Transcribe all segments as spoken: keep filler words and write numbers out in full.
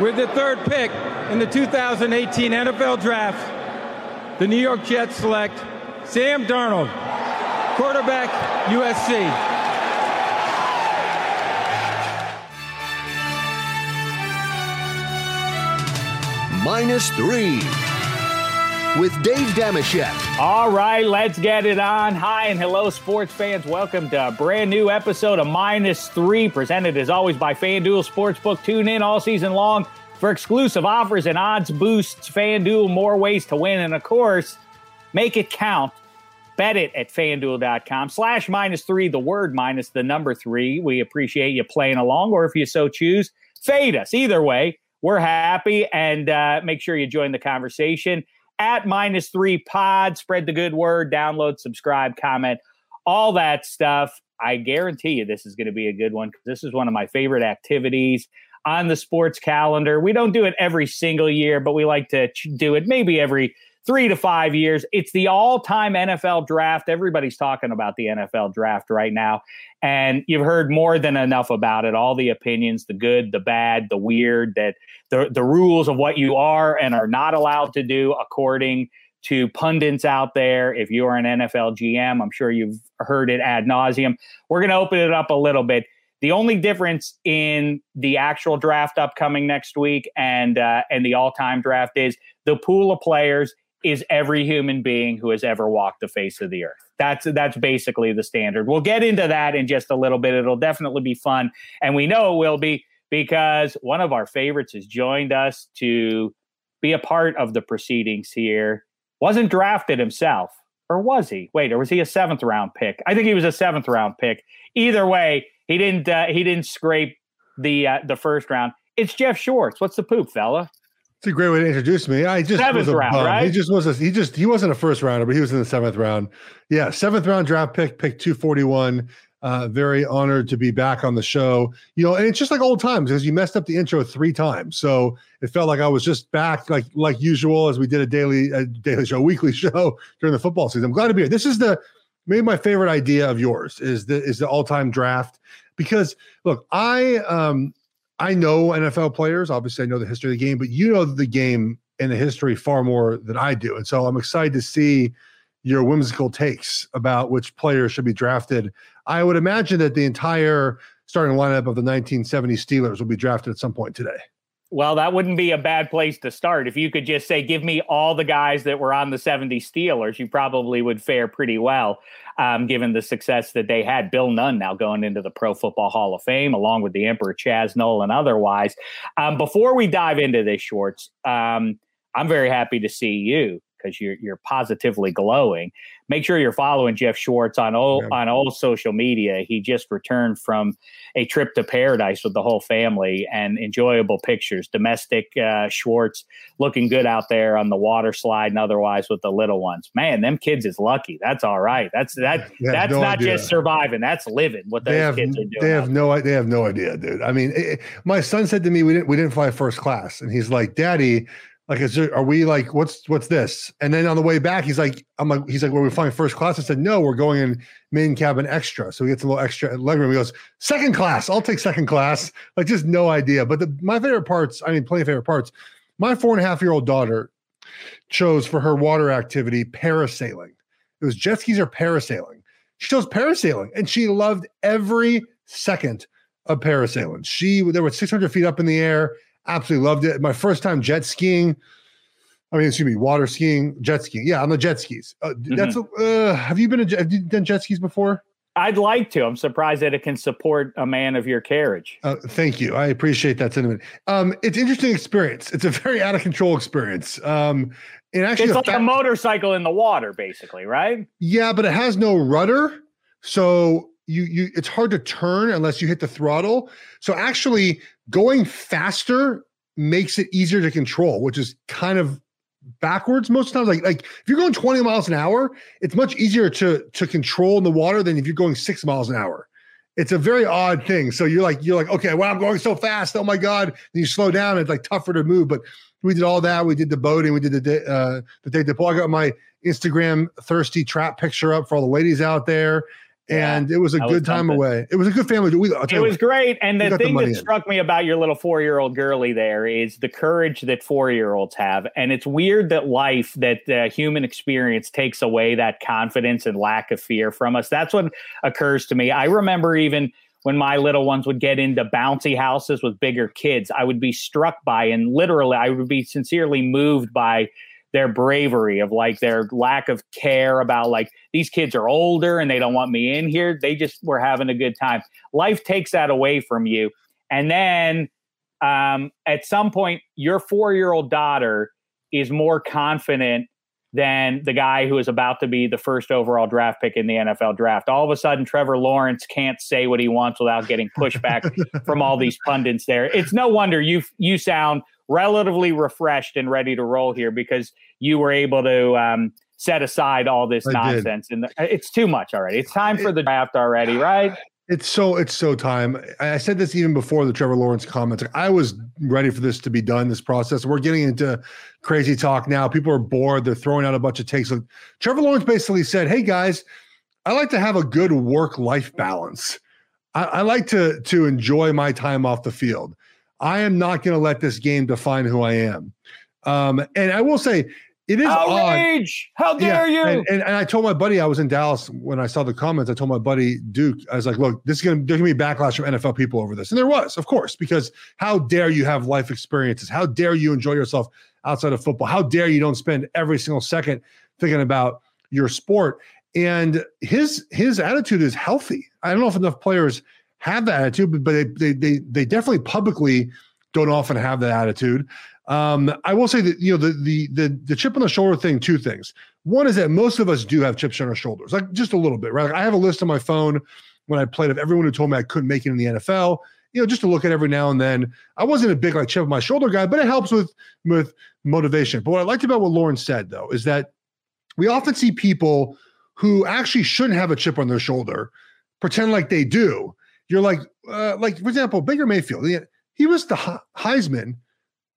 With the third pick in the two thousand eighteen N F L Draft, the New York Jets select Sam Darnold, quarterback, U S C. Minus three with Dave Damashek. All right, let's get it on. Hi and hello, sports fans. Welcome to a brand new episode of Minus Three, presented as always by FanDuel Sportsbook. Tune in all season long for exclusive offers and odds boosts. FanDuel, more ways to win. And of course, make it count. Bet it at FanDuel.com slash minus three, the word minus the number three. We appreciate you playing along, or if you so choose, fade us. Either way, we're happy, and uh, make sure you join the conversation at Minus Three Pod. Spread the good word, download, subscribe, comment, all that stuff. I guarantee you this is going to be a good one, because this is one of my favorite activities on the sports calendar. We don't do it every single year, but we like to ch- do it maybe every three to five years. It's the all-time N F L draft. Everybody's talking about the N F L draft right now, and you've heard more than enough about it. All the opinions, the good, the bad, the weird, that the, the rules of what you are and are not allowed to do according to pundits out there. If you are an N F L G M, I'm sure you've heard it ad nauseum. We're going to open it up a little bit. The only difference in the actual draft upcoming next week and uh, and the all-time draft is the pool of players is every human being who has ever walked the face of the earth. That's that's basically the standard. We'll get into that in just a little bit. It'll definitely be fun, and we know it will be, because one of our favorites has joined us to be a part of the proceedings here. Wasn't drafted himself, or was he? Wait, or was he a seventh round pick? I think he was a seventh round pick. Either way, he didn't uh, he didn't scrape the uh, the first round. It's Jeff Schwartz. What's the poop, fella? It's a great way to introduce me. I just seventh was a round, right? He just was a, he just he wasn't a first rounder, but he was in the seventh round. Yeah, seventh round draft pick, pick two forty-one. Uh, very honored to be back on the show. You know, and it's just like old times, because you messed up the intro three times, so it felt like I was just back, like like usual, as we did a daily a daily show, weekly show during the football season. I'm glad to be here. This is the maybe my favorite idea of yours is the is the all time draft, because look, I um. I know N F L players. Obviously, I know the history of the game, but you know the game and the history far more than I do. And so I'm excited to see your whimsical takes about which players should be drafted. I would imagine that the entire starting lineup of the nineteen seventy Steelers will be drafted at some point today. Well, that wouldn't be a bad place to start. If you could just say, give me all the guys that were on the seventy Steelers, you probably would fare pretty well, um, given the success that they had. Bill Nunn now going into the Pro Football Hall of Fame, along with the Emperor Chaz Nolan and otherwise. Um, before we dive into this, Schwartz, um, I'm very happy to see you, because you're, you're positively glowing. Make sure you're following Jeff Schwartz on all, yeah. on all social media. He just returned from a trip to paradise with the whole family, and enjoyable pictures. Domestic uh, Schwartz looking good out there on the water slide and otherwise with the little ones. Man, them kids is lucky. That's all right. That's that. Yeah, that's no not idea. Just surviving. That's living. What those have, kids are doing. They have no. They have no idea, dude. I mean, it, my son said to me, "We didn't. We didn't fly first class," and he's like, "Daddy." Like, is there, are we like, what's, what's this? And then on the way back, he's like, I'm like, he's like, were we flying first class? I said, no, we're going in main cabin extra. So he gets a little extra legroom. He goes, second class. I'll take second class. Like, just no idea. But the, my favorite parts, I mean, plenty of favorite parts. My four and a half year old daughter chose for her water activity parasailing. It was jet skis or parasailing. She chose parasailing, and she loved every second of parasailing. She, there were six hundred feet up in the air. Absolutely loved it. My first time jet skiing. I mean, excuse me, water skiing, jet skiing. Yeah, on the jet skis. Uh, mm-hmm. That's. Uh, have you been a, have you done jet skis before? I'd like to. I'm surprised that it can support a man of your carriage. Uh, thank you. I appreciate that sentiment. Um, it's an interesting experience. It's a very out of control experience. Um, and actually, it's like fa- a motorcycle in the water, basically, right? Yeah, but it has no rudder, so you you it's hard to turn unless you hit the throttle. So actually, going faster makes it easier to control, which is kind of backwards most times. Like, like if you're going twenty miles an hour, it's much easier to to control in the water than if you're going six miles an hour. It's a very odd thing. So you're like, you're like, okay, wow, I'm going so fast. Oh my God. And you slow down. It's like tougher to move. But we did all that. We did the boating. We did the uh, the day deploy. I got my Instagram thirsty trap picture up for all the ladies out there. Yeah, and it was a good was time something. away. It was a good family. We, it was great. And the thing the that struck in. me about your little four-year-old girly there is the courage that four-year-olds have. And it's weird that life, that the uh, human experience takes away that confidence and lack of fear from us. That's what occurs to me. I remember even when my little ones would get into bouncy houses with bigger kids, I would be struck by, and literally I would be sincerely moved by, their bravery of like their lack of care about like these kids are older and they don't want me in here. They just were having a good time. Life takes that away from you. And then um, at some point, your four-year-old daughter is more confident than the guy who is about to be the first overall draft pick in the N F L draft. All of a sudden, Trevor Lawrence can't say what he wants without getting pushback from all these pundits there. It's no wonder you you sound relatively refreshed and ready to roll here, because you were able to um, set aside all this I nonsense. Did. And the, it's too much already. It's time for the draft already, right? It's so, it's so time. I said this even before the Trevor Lawrence comments. Like, I was ready for this to be done, this process. We're getting into crazy talk now. People are bored. They're throwing out a bunch of takes. Like, Trevor Lawrence basically said, hey guys, I like to have a good work-life balance. I, I like to, to enjoy my time off the field. I am not going to let this game define who I am. Um, and I will say, it is outrage. Odd. How dare yeah. you? And, and, and I told my buddy, I was in Dallas when I saw the comments. I told my buddy Duke, I was like, look, this is going to, there's going to be backlash from N F L people over this. And there was, of course, because how dare you have life experiences? How dare you enjoy yourself outside of football? How dare you don't spend every single second thinking about your sport? And his, his attitude is healthy. I don't know if enough players have that attitude, but, but they, they they they definitely publicly don't often have that attitude. Um, I will say that, you know, the the the the chip on the shoulder thing, two things. One is that most of us do have chips on our shoulders, like just a little bit, right? Like I have a list on my phone when I played of everyone who told me I couldn't make it in the N F L, you know, just to look at every now and then. I wasn't a big like chip on my shoulder guy, but it helps with with motivation. But what I liked about what Lauren said, though, is that we often see people who actually shouldn't have a chip on their shoulder pretend like they do. You're like, uh, like for example, Baker Mayfield. He, he was the H- Heisman,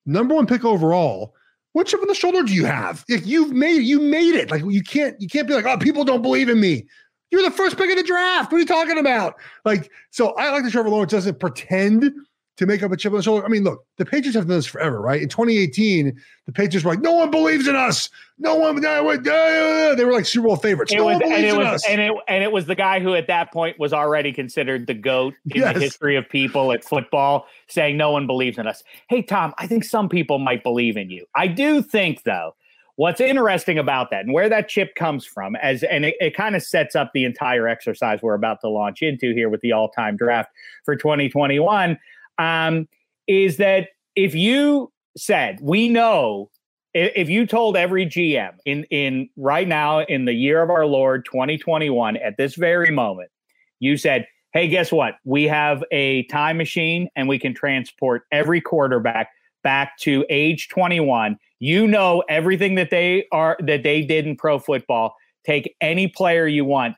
number one pick overall. What chip on the shoulder do you have? If you've made, you made it. Like you can't, you can't be like, oh, people don't believe in me. You're the first pick of the draft. What are you talking about? Like, so I like that Trevor Lawrence doesn't pretend to make up a chip on the shoulder. I mean, look, the Patriots have done this forever, right? In twenty eighteen, the Patriots were like, no one believes in us. No one, no one uh, they were like Super Bowl favorites. It no was, one believes and it in was, us. And it, and it was the guy who at that point was already considered the GOAT in yes. the history of people at football, saying no one believes in us. Hey, Tom, I think some people might believe in you. I do think, though, what's interesting about that and where that chip comes from, as and it, it kind of sets up the entire exercise we're about to launch into here with the all-time draft for twenty twenty-one, Um, is that if you said, we know, if, if you told every G M in, in right now in the year of our Lord twenty twenty-one, at this very moment, you said, hey, guess what? We have a time machine and we can transport every quarterback back to age twenty-one. You know everything that they are that they did in pro football. Take any player you want.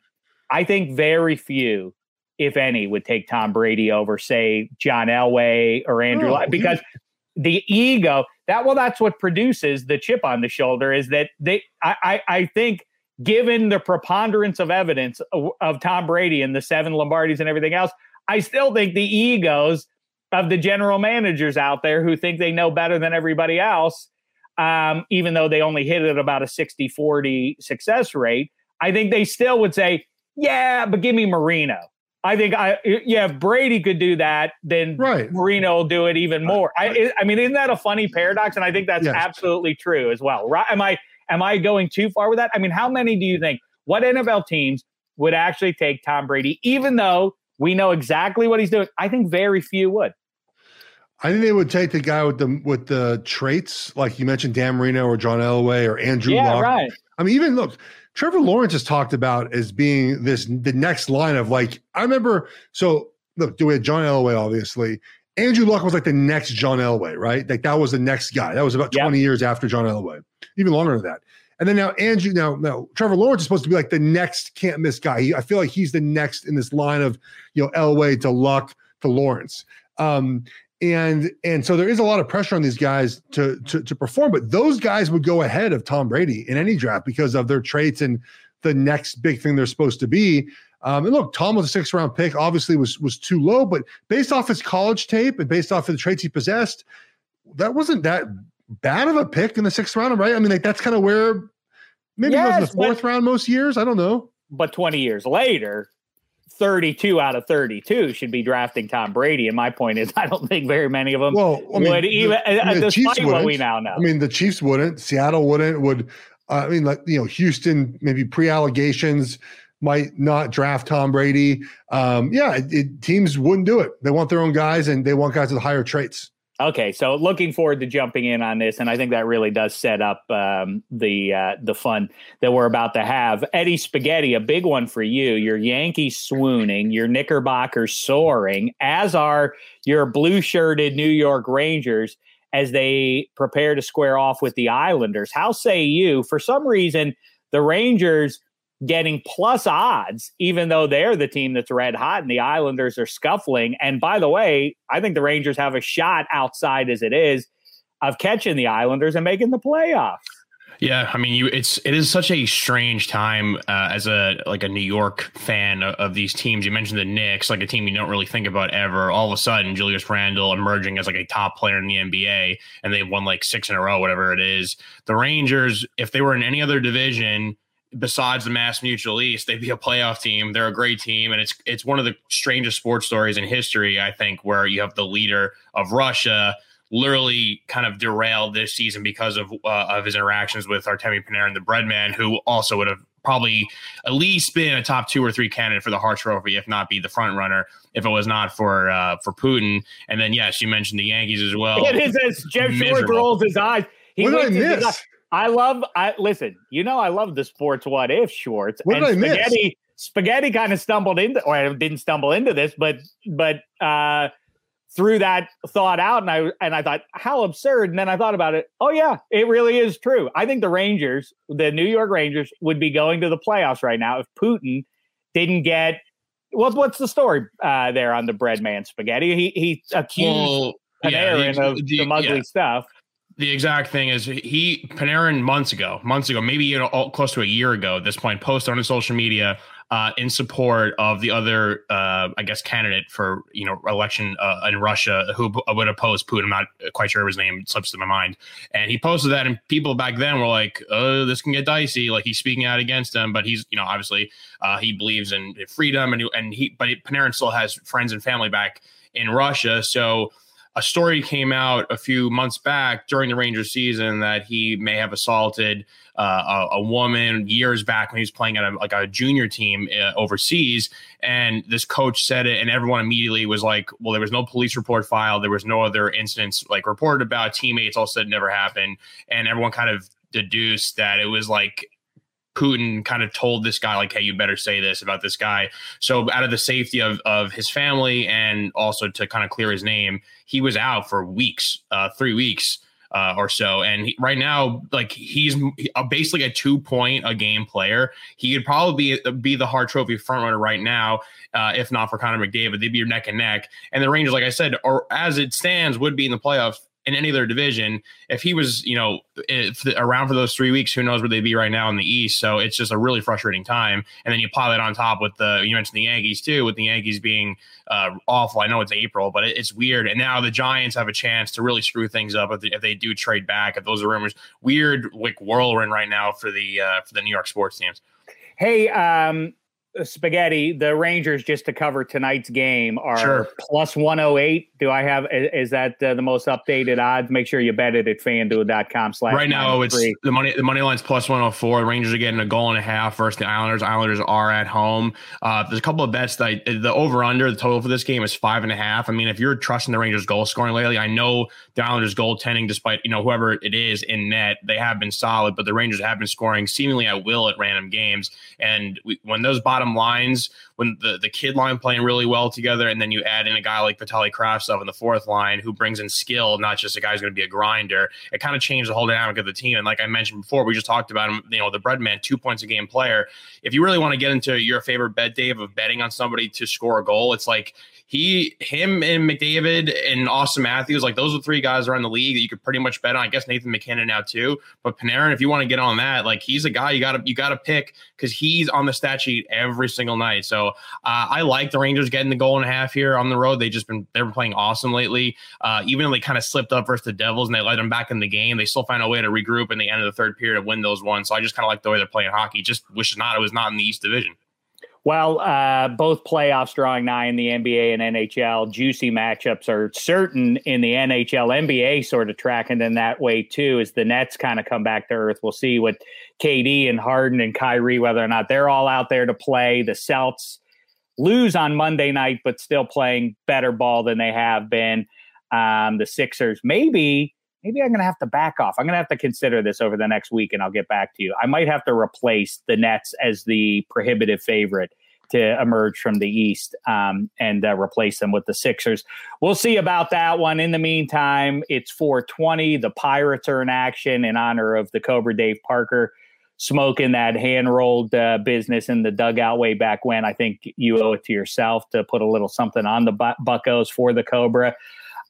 I think very few, if any, would take Tom Brady over, say, John Elway or Andrew Luck, oh, because the ego, that well, that's what produces the chip on the shoulder, is that they, I, I, I think, given the preponderance of evidence of, of Tom Brady and the seven Lombardis and everything else, I still think the egos of the general managers out there who think they know better than everybody else, um, even though they only hit it about a sixty forty success rate, I think they still would say, yeah, but give me Marino. I think I yeah, if Brady could do that, then right. Marino will do it even more. I, I mean, isn't that a funny paradox? And I think that's yes. absolutely true as well. Right? Am I am I going too far with that? I mean, how many do you think? What N F L teams would actually take Tom Brady, even though we know exactly what he's doing? I think very few would. I think they would take the guy with the with the traits, like you mentioned, Dan Marino or John Elway or Andrew yeah, Luck. Right. I mean, even look. Trevor Lawrence is talked about as being this the next line of like, I remember, so look, do we have John Elway, obviously. Andrew Luck was like the next John Elway, right? Like that was the next guy. That was about twenty yep. years after John Elway, even longer than that. And then now Andrew, now, now Trevor Lawrence is supposed to be like the next can't miss guy. He, I feel like he's the next in this line of, you know, Elway to Luck to Lawrence. Um, and and so there is a lot of pressure on these guys to, to to perform, but those guys would go ahead of Tom Brady in any draft because of their traits and the next big thing they're supposed to be. Um, and look, Tom was a sixth-round pick, obviously was was too low, but based off his college tape and based off of the traits he possessed, that wasn't that bad of a pick in the sixth round, right? I mean, like that's kind of where maybe yes, it was in the fourth but, round most years. I don't know. But twenty years later, thirty-two out of thirty-two should be drafting Tom Brady. And my point is, I don't think very many of them well, I mean, would even, the, I mean, despite what we now know. I mean, the Chiefs wouldn't. Seattle wouldn't. Would uh, I mean, like, you know, Houston, maybe pre-allegations might not draft Tom Brady. Um, yeah, it, it, teams wouldn't do it. They want their own guys, and they want guys with higher traits. Okay, so looking forward to jumping in on this, and I think that really does set up um, the uh, the fun that we're about to have. Eddie Spaghetti, a big one for you. Your Yankees swooning, your Knickerbockers soaring, as are your blue-shirted New York Rangers as they prepare to square off with the Islanders. How say you? For some reason, the Rangers getting plus odds, even though they're the team that's red hot and the Islanders are scuffling. And by the way, I think the Rangers have a shot outside as it is of catching the Islanders and making the playoffs. Yeah, I mean, you, it's it is such a strange time uh, as a like a New York fan of, of these teams. You mentioned the Knicks, like a team you don't really think about ever. All of a sudden, Julius Randle emerging as like a top player in the N B A, and they've won like six in a row, whatever it is. The Rangers, if they were in any other division besides the Mass Mutual East, they'd be a playoff team. They're a great team. And it's it's one of the strangest sports stories in history, I think, where you have the leader of Russia literally kind of derailed this season because of uh, of his interactions with Artemi Panarin, the breadman, who also would have probably at least been a top two or three candidate for the Hart Trophy, if not be the front runner, if it was not for uh, for Putin. And then, yes, you mentioned the Yankees as well. It is as Jeff Schwartz rolls his eyes. He what did I miss? His I love, I listen, you know, I love the sports what if, Schwartz. What did and I Spaghetti, miss? Spaghetti kind of stumbled into, or I didn't stumble into this, but, but, uh, threw that thought out and I, and I thought, how absurd. And then I thought about it. Oh, yeah, it really is true. I think the Rangers, the New York Rangers, would be going to the playoffs right now if Putin didn't get, well, what's the story uh, there on the bread man, Spaghetti? He, he accused well, Panarin yeah, of the, the muggly yeah. stuff. The exact thing is he Panarin months ago, months ago, maybe you know, close to a year ago at this point, posted on his social media uh, in support of the other, uh, I guess, candidate for you know election uh, in Russia who would oppose Putin. I'm not quite sure his name slips to my mind. And he posted that, and people back then were like, "Oh, this can get dicey." Like he's speaking out against them, but he's you know obviously uh, he believes in freedom, and and he but Panarin still has friends and family back in Russia, so. A story came out a few months back during the Rangers season that he may have assaulted uh, a, a woman years back when he was playing at a, like a junior team uh, overseas. And this coach said it and everyone immediately was like, well, there was no police report filed. There was no other incidents like reported about. Teammates all said it never happened. And everyone kind of deduced that it was like Putin kind of told this guy, like, hey, you better say this about this guy. So out of the safety of, of his family and also to kind of clear his name, he was out for weeks, uh, three weeks uh, or so. And he, right now, like he's basically a two point a game player. He could probably be, be the Hart Trophy frontrunner right now, uh, if not for Connor McDavid. They'd be neck and neck. And the Rangers, like I said, or as it stands, would be in the playoffs. In any other division, if he was, you know, if the, around for those three weeks, who knows where they'd be right now in the East. So it's just a really frustrating time. And then you pile that on top with the, you mentioned the Yankees too, with the Yankees being uh, awful. I know it's April, but it, it's weird. And now the Giants have a chance to really screw things up if they, if they do trade back. If those are rumors, weird like whirlwind right now for the uh, for the New York sports teams. Hey, um, Spaghetti, the Rangers, just to cover tonight's game, are sure. plus one oh eight. Do I have, is that uh, the most updated odds? Make sure you bet it at FanDuel dot com. Right now, it's the money, the money line's plus one oh four. Rangers are getting a goal and a half versus the Islanders. Islanders are at home. Uh, there's a couple of bets that I, the over under, the total for this game is five and a half. I mean, if you're trusting the Rangers goal scoring lately, I know the Islanders goaltending, despite, you know, whoever it is in net, they have been solid, but the Rangers have been scoring seemingly at will at random games. And we, when those bottom lines, when the, the kid line playing really well together, and then you add in a guy like Vitaly Kravtsov in the fourth line who brings in skill, not just a guy who's going to be a grinder, it kind of changed the whole dynamic of the team. And like I mentioned before, we just talked about him, you know, the bread man, two points a game player. If you really want to get into your favorite bet, Dave, of betting on somebody to score a goal, it's like he, him and McDavid and Austin Matthews, like those are three guys around the league that you could pretty much bet on. I guess Nathan McKinnon now too, but Panarin, if you want to get on that, like he's a guy you got to, you got to pick because he's on the stat sheet every single night. So So uh, I like the Rangers getting the goal and a half here on the road. They've just been, they've been playing awesome lately. Uh, even though they kind of slipped up versus the Devils and they led them back in the game, they still find a way to regroup in the end of the third period to win those ones. So I just kind of like the way they're playing hockey. Just wish not it was not in the East Division. Well, uh, both playoffs drawing nine, the N B A and N H L, juicy matchups are certain in the N H L, N B A sort of track. And then that way, too, as the Nets kind of come back to earth. We'll see what K D and Harden and Kyrie, whether or not they're all out there to play. The Celts lose on Monday night, but still playing better ball than they have been. Um, the Sixers, maybe, maybe I'm going to have to back off. I'm going to have to consider this over the next week, and I'll get back to you. I might have to replace the Nets as the prohibitive favorite to emerge from the East um, and uh, replace them with the Sixers. We'll see about that one. In the meantime, it's four twenty. The Pirates are in action in honor of the Cobra Dave Parker smoking that hand-rolled uh, business in the dugout way back when. I think you owe it to yourself to put a little something on the bu- Buccos for the Cobra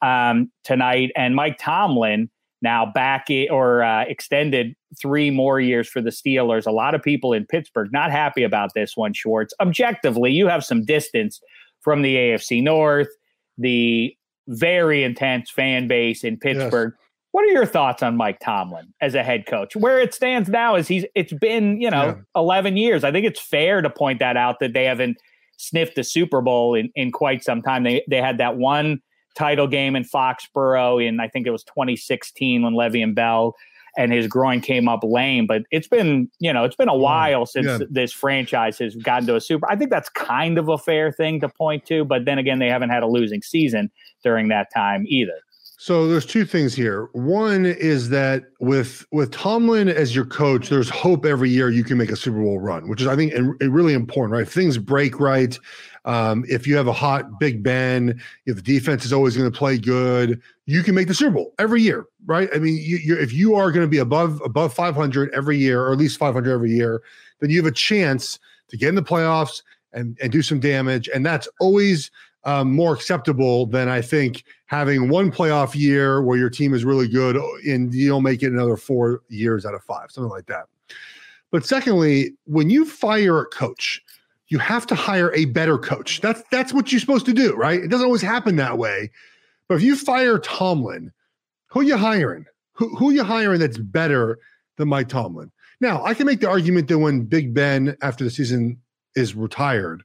um, tonight. And Mike Tomlin now back in, or uh, extended three more years for the Steelers. A lot of people in Pittsburgh not happy about this one, Schwartz. Objectively, you have some distance from the A F C North, the very intense fan base in Pittsburgh. Yes. What are your thoughts on Mike Tomlin as a head coach? Where it stands now is he's it's been, you know, yeah. eleven years. I think it's fair to point that out, that they haven't sniffed the Super Bowl in, in quite some time. They they had that one title game in Foxborough in, I think it was twenty sixteen, when Le'Veon Bell and his groin came up lame. But it's been, you know, it's been a while since yeah. this franchise has gotten to a Super. I think that's kind of a fair thing to point to. But then again, they haven't had a losing season during that time either. So there's two things here. One is that with with Tomlin as your coach, there's hope every year you can make a Super Bowl run, which is, I think, really important, right? If things break right, um, if you have a hot Big Ben, if the defense is always going to play good, you can make the Super Bowl every year, right? I mean, you, you're, if you are going to be above above five hundred every year, or at least five hundred every year, then you have a chance to get in the playoffs and, and do some damage. And that's always – Um, more acceptable than, I think, having one playoff year where your team is really good and you'll make it another four years out of five, something like that. But secondly, when you fire a coach, you have to hire a better coach. That's that's what you're supposed to do, right? It doesn't always happen that way. But if you fire Tomlin, who are you hiring? Who, who are you hiring that's better than Mike Tomlin? Now, I can make the argument that when Big Ben, after the season, is retired,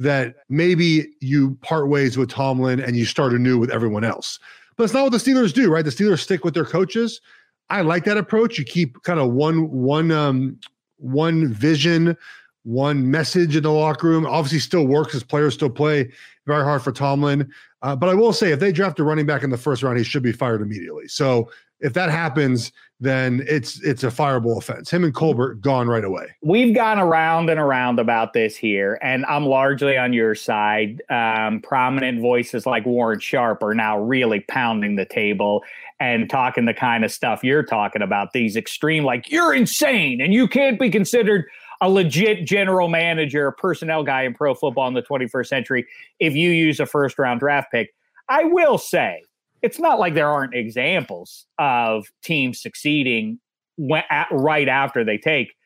that maybe you part ways with Tomlin and you start anew with everyone else. But it's not what the Steelers do, right? The Steelers stick with their coaches. I like that approach. You keep kind of one, one, um, one vision, one message in the locker room. Obviously still works, as players still play very hard for Tomlin. Uh, but I will say, if they draft a running back in the first round, he should be fired immediately. So if that happens, then it's it's a fireable offense. Him and Colbert gone right away. We've gone around and around about this here, and I'm largely on your side. Um, prominent voices like Warren Sharp are now really pounding the table and talking the kind of stuff you're talking about, these extreme, like, you're insane, and you can't be considered a legit general manager, personnel guy in pro football in the twenty-first century if you use a first-round draft pick. I will say, it's not like there aren't examples of teams succeeding when, at, right after they take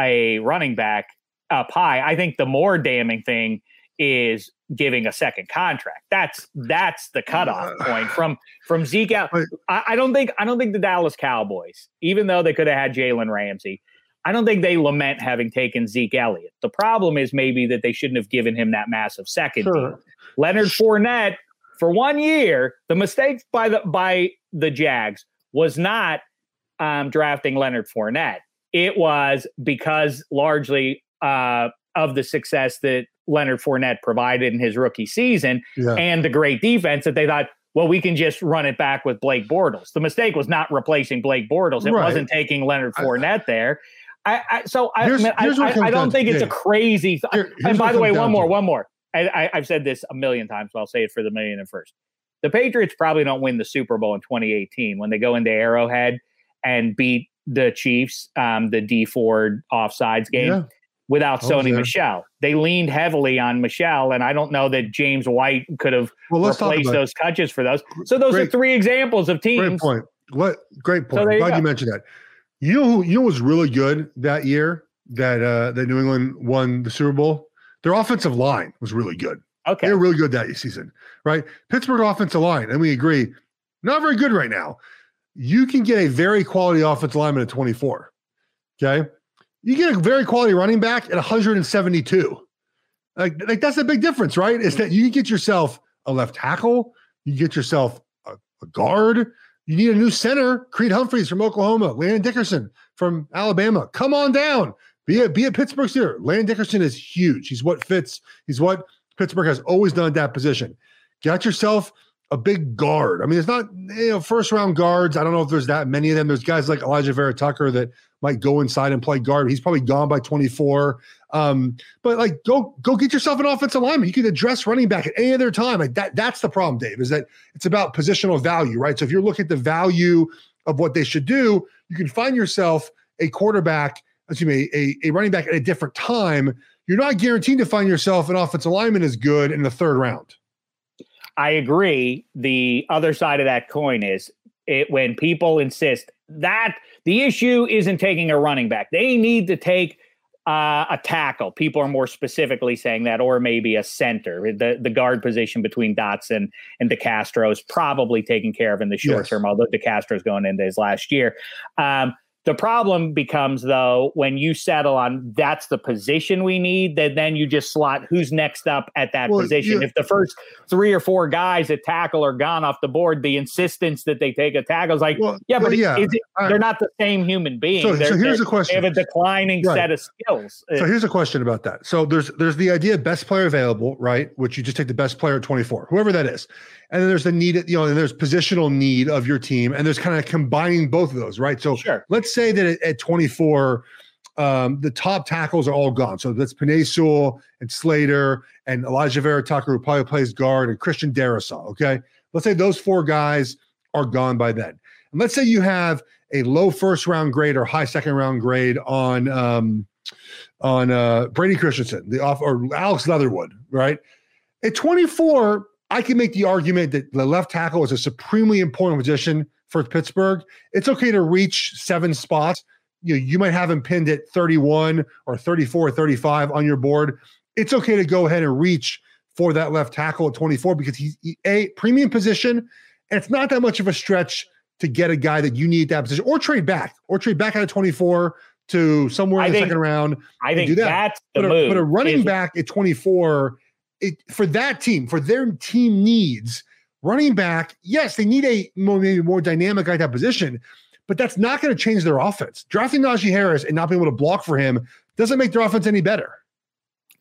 a running back up high. I think the more damning thing is giving a second contract. That's that's the cutoff point from from Zeke out. I, I don't think I don't think the Dallas Cowboys, even though they could have had Jalen Ramsey, I don't think they lament having taken Zeke Elliott. The problem is maybe that they shouldn't have given him that massive second sure. deal. Leonard Fournette. For one year, the mistake by the by the Jags was not um, drafting Leonard Fournette. It was because largely uh, of the success that Leonard Fournette provided in his rookie season yeah. and the great defense that they thought, well, we can just run it back with Blake Bortles. The mistake was not replacing Blake Bortles. It right. wasn't taking Leonard Fournette I, there. I, I, so I, here's, I, here's I, I don't think it's a crazy – Here, and by the way, one more, to. one more. I, I've said this a million times, but I'll say it for the million and first. The Patriots probably don't win the Super Bowl in twenty eighteen when they go into Arrowhead and beat the Chiefs, um, the D Ford offsides game, yeah. without oh, Sony yeah. Michel. They leaned heavily on Michel, and I don't know that James White could have well, replaced those touches for those. So those great, are three examples of teams. Great point. What, great point. So I'm glad you, you mentioned that. You know who you know was really good that year that uh, that New England won the Super Bowl? Their offensive line was really good. Okay. They were really good that season, right? Pittsburgh offensive line, and we agree, not very good right now. You can get a very quality offensive lineman at twenty-four, okay? You get a very quality running back at one seventy-two. Like, like that's a big difference, right? Is that you can get yourself a left tackle, you get yourself a, a guard. You need a new center. Creed Humphreys from Oklahoma, Landon Dickerson from Alabama. Come on down. Be a, be a Pittsburgh Steeler. Landon Dickerson is huge. He's what fits. He's what Pittsburgh has always done at that position. Got yourself a big guard. I mean, it's not, you know, first-round guards. I don't know if there's that many of them. There's guys like Elijah Vera Tucker that might go inside and play guard. He's probably gone by twenty-four. Um, but, like, go go get yourself an offensive lineman. You could address running back at any other time. Like that. That's the problem, Dave, is that it's about positional value, right? So if you're looking at the value of what they should do, you can find yourself a quarterback, excuse me, a, a running back at a different time. You're not guaranteed to find yourself an offensive lineman as good in the third round. I agree. The other side of that coin is it when people insist that the issue isn't taking a running back. They need to take uh, a tackle. People are more specifically saying that, or maybe a center. The the guard position between Dotson and DeCastro is probably taken care of in the short yes. term, although DeCastro's going into his last year. Um, the problem becomes, though, when you settle on that's the position we need, that then you just slot who's next up at that well, position. Yeah. If the first three or four guys at tackle are gone off the board, the insistence that they take a tackle is like, well, yeah, but well, yeah. Is it, they're not the same human being. So, so here's a question. They have a declining right. set of skills. So here's a question about that. So there's there's the idea of best player available, right, which you just take the best player at twenty-four, whoever that is. And then there's the need, you know, and there's positional need of your team, and there's kind of combining both of those, right? So sure. let's say that at twenty-four, um, the top tackles are all gone. So that's Penei Sewell and Slater and Elijah Vera Tucker, who probably plays guard, and Christian Darrisaw, okay? Let's say those four guys are gone by then. And let's say you have a low first-round grade or high second-round grade on um, on uh, Brady Christensen the off or Alex Leatherwood, right? At twenty-four, I can make the argument that the left tackle is a supremely important position for Pittsburgh. It's okay to reach seven spots. You know, you might have him pinned at thirty-one or thirty-four or thirty-five on your board. It's okay to go ahead and reach for that left tackle at twenty-four because he's a premium position, and it's not that much of a stretch to get a guy that you need that position or trade back or trade back out of twenty-four to somewhere in I the think, second round. I think do that. that's the but a, move. But a running back at twenty-four, it, for that team, for their team needs, running back, yes, they need a more, maybe more dynamic guy at that position, but that's not going to change their offense. Drafting Najee Harris and not being able to block for him doesn't make their offense any better.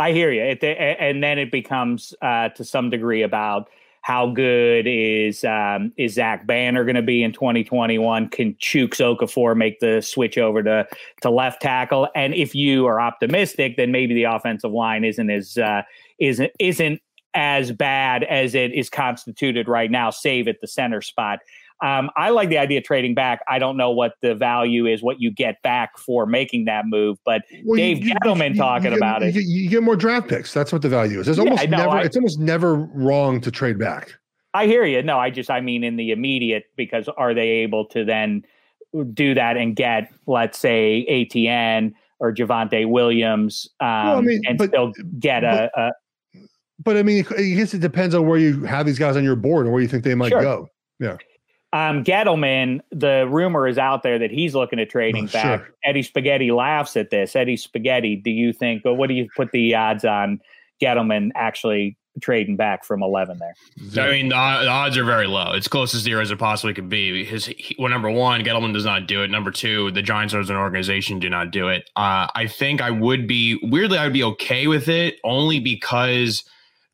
I hear you. It, and then it becomes uh, to some degree about how good is um, is Zach Banner going to be in twenty twenty-one? Can Chuks Okafor make the switch over to, to left tackle? And if you are optimistic, then maybe the offensive line isn't as uh, isn't isn't as bad as it is constituted right now, save at the center spot. Um, I like the idea of trading back. I don't know what the value is, what you get back for making that move, but well, Dave you, you, Gettleman you, talking you get, about it. You, you get more draft picks. That's what the value is. It's almost yeah, no, never. I, it's almost never wrong to trade back. I hear you. No, I just, I mean, in the immediate, because are they able to then do that and get, let's say, A T N or Javonte Williams, um, well, I mean, and but, still get but, a, a. But I mean, I guess it depends on where you have these guys on your board and where you think they might sure. go. Yeah. Um, Gettleman, the rumor is out there that he's looking at trading oh, back. Sure. Eddie Spaghetti laughs at this. Eddie Spaghetti, do you think, or what do you put the odds on Gettleman actually trading back from eleven there? I mean, the odds are very low. It's close to zero as it possibly could be. His, he, well, number one, Gettleman does not do it. Number two, the Giants as an organization do not do it. Uh, I think I would be, weirdly, I would be okay with it only because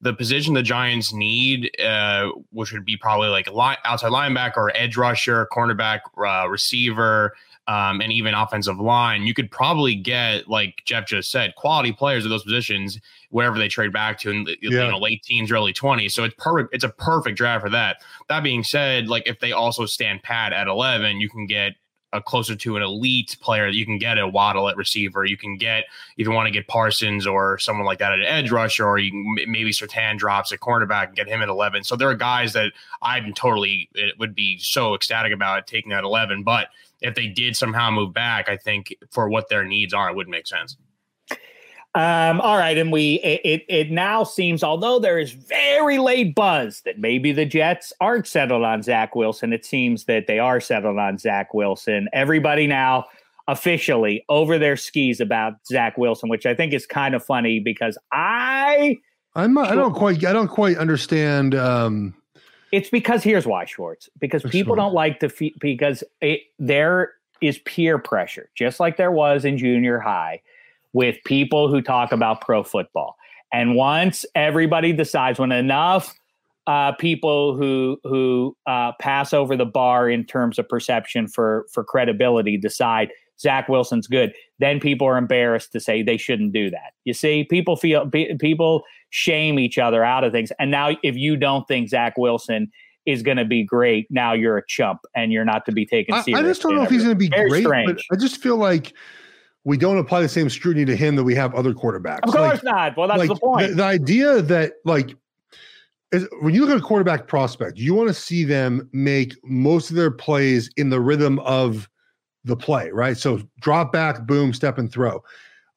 the position the Giants need, uh, which would be probably like line, outside linebacker, edge rusher, cornerback, uh, receiver, um, and even offensive line, you could probably get, like Jeff just said, quality players at those positions wherever they trade back to in yeah. you know, late teens, early twenties. So it's perfect. It's a perfect draft for that. That being said, like if they also stand pat at eleven, you can get a closer to an elite player that you can get a Waddle at receiver. You can get, if you want to get Parsons or someone like that at an edge rusher, or you can, maybe Surtain drops at cornerback and get him at eleven. So there are guys that I'm totally, it would be so ecstatic about taking at eleven. But if they did somehow move back, I think for what their needs are, it would make sense. Um, all right, and we it, it it now seems, although there is very late buzz that maybe the Jets aren't settled on Zach Wilson, it seems that they are settled on Zach Wilson. Everybody now officially over their skis about Zach Wilson, which I think is kind of funny because I I'm not, I don't quite I don't quite understand. Um, it's because here's why, Schwartz, because people don't like to fe- because it, there is peer pressure, just like there was in junior high, with people who talk about pro football. And once everybody decides, when enough uh, people who who uh, pass over the bar in terms of perception for, for credibility decide Zach Wilson's good, then people are embarrassed to say they shouldn't do that. You see, people feel pe- people shame each other out of things. And now if you don't think Zach Wilson is going to be great, now you're a chump and you're not to be taken seriously. I, I just don't know if he's going to be Very great, strange. But I just feel like we don't apply the same scrutiny to him that we have other quarterbacks. Of course like, not. Well, that's like the point. The, the idea that, like, is, when you look at a quarterback prospect, you want to see them make most of their plays in the rhythm of the play, right? So drop back, boom, step and throw.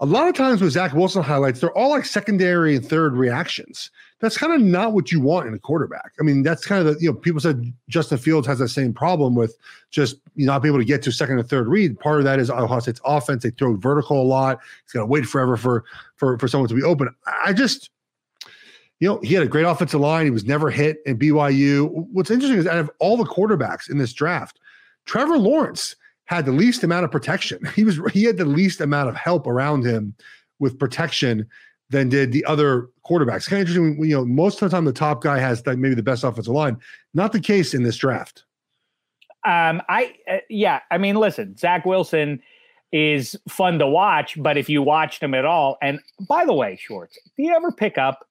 A lot of times with Zach Wilson highlights, they're all like secondary and third reactions. That's kind of not what you want in a quarterback. I mean, that's kind of the, you know, people said Justin Fields has that same problem with just not being able to get to second or third read. Part of that is Ohio State's offense. They throw vertical a lot. He's got to wait forever for, for, for someone to be open. I just, you know, he had a great offensive line. He was never hit at B Y U. What's interesting is out of all the quarterbacks in this draft, Trevor Lawrence had the least amount of protection. He was he had the least amount of help around him with protection than did the other quarterbacks. It's kind of interesting. When, you know, most of the time the top guy has like maybe the best offensive line. Not the case in this draft. Um, I uh, yeah, I mean, listen, Zach Wilson is fun to watch, but if you watched him at all, and by the way, Schwartz, do you ever pick up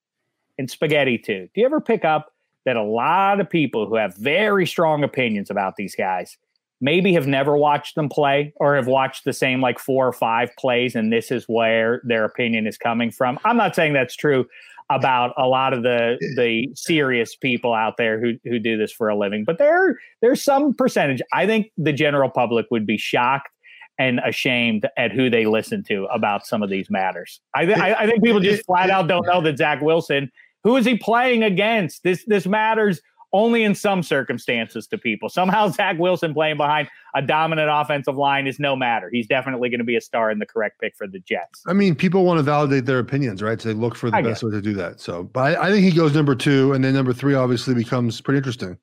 in Spaghetti too? Do you ever pick up that a lot of people who have very strong opinions about these guys maybe have never watched them play or have watched the same like four or five plays, and this is where their opinion is coming from? I'm not saying that's true about a lot of the the serious people out there who who do this for a living, but there there's some percentage. I think the general public would be shocked and ashamed at who they listen to about some of these matters. I, th- I, I think people just flat out don't know that Zach Wilson, who is he playing against? This this matters only in some circumstances to people. Somehow Zach Wilson playing behind a dominant offensive line is no matter. He's definitely going to be a star and the correct pick for the Jets. I mean, people want to validate their opinions, right? So they look for the I best way to do that. So, but I, I think he goes number two, and then number three obviously becomes pretty interesting.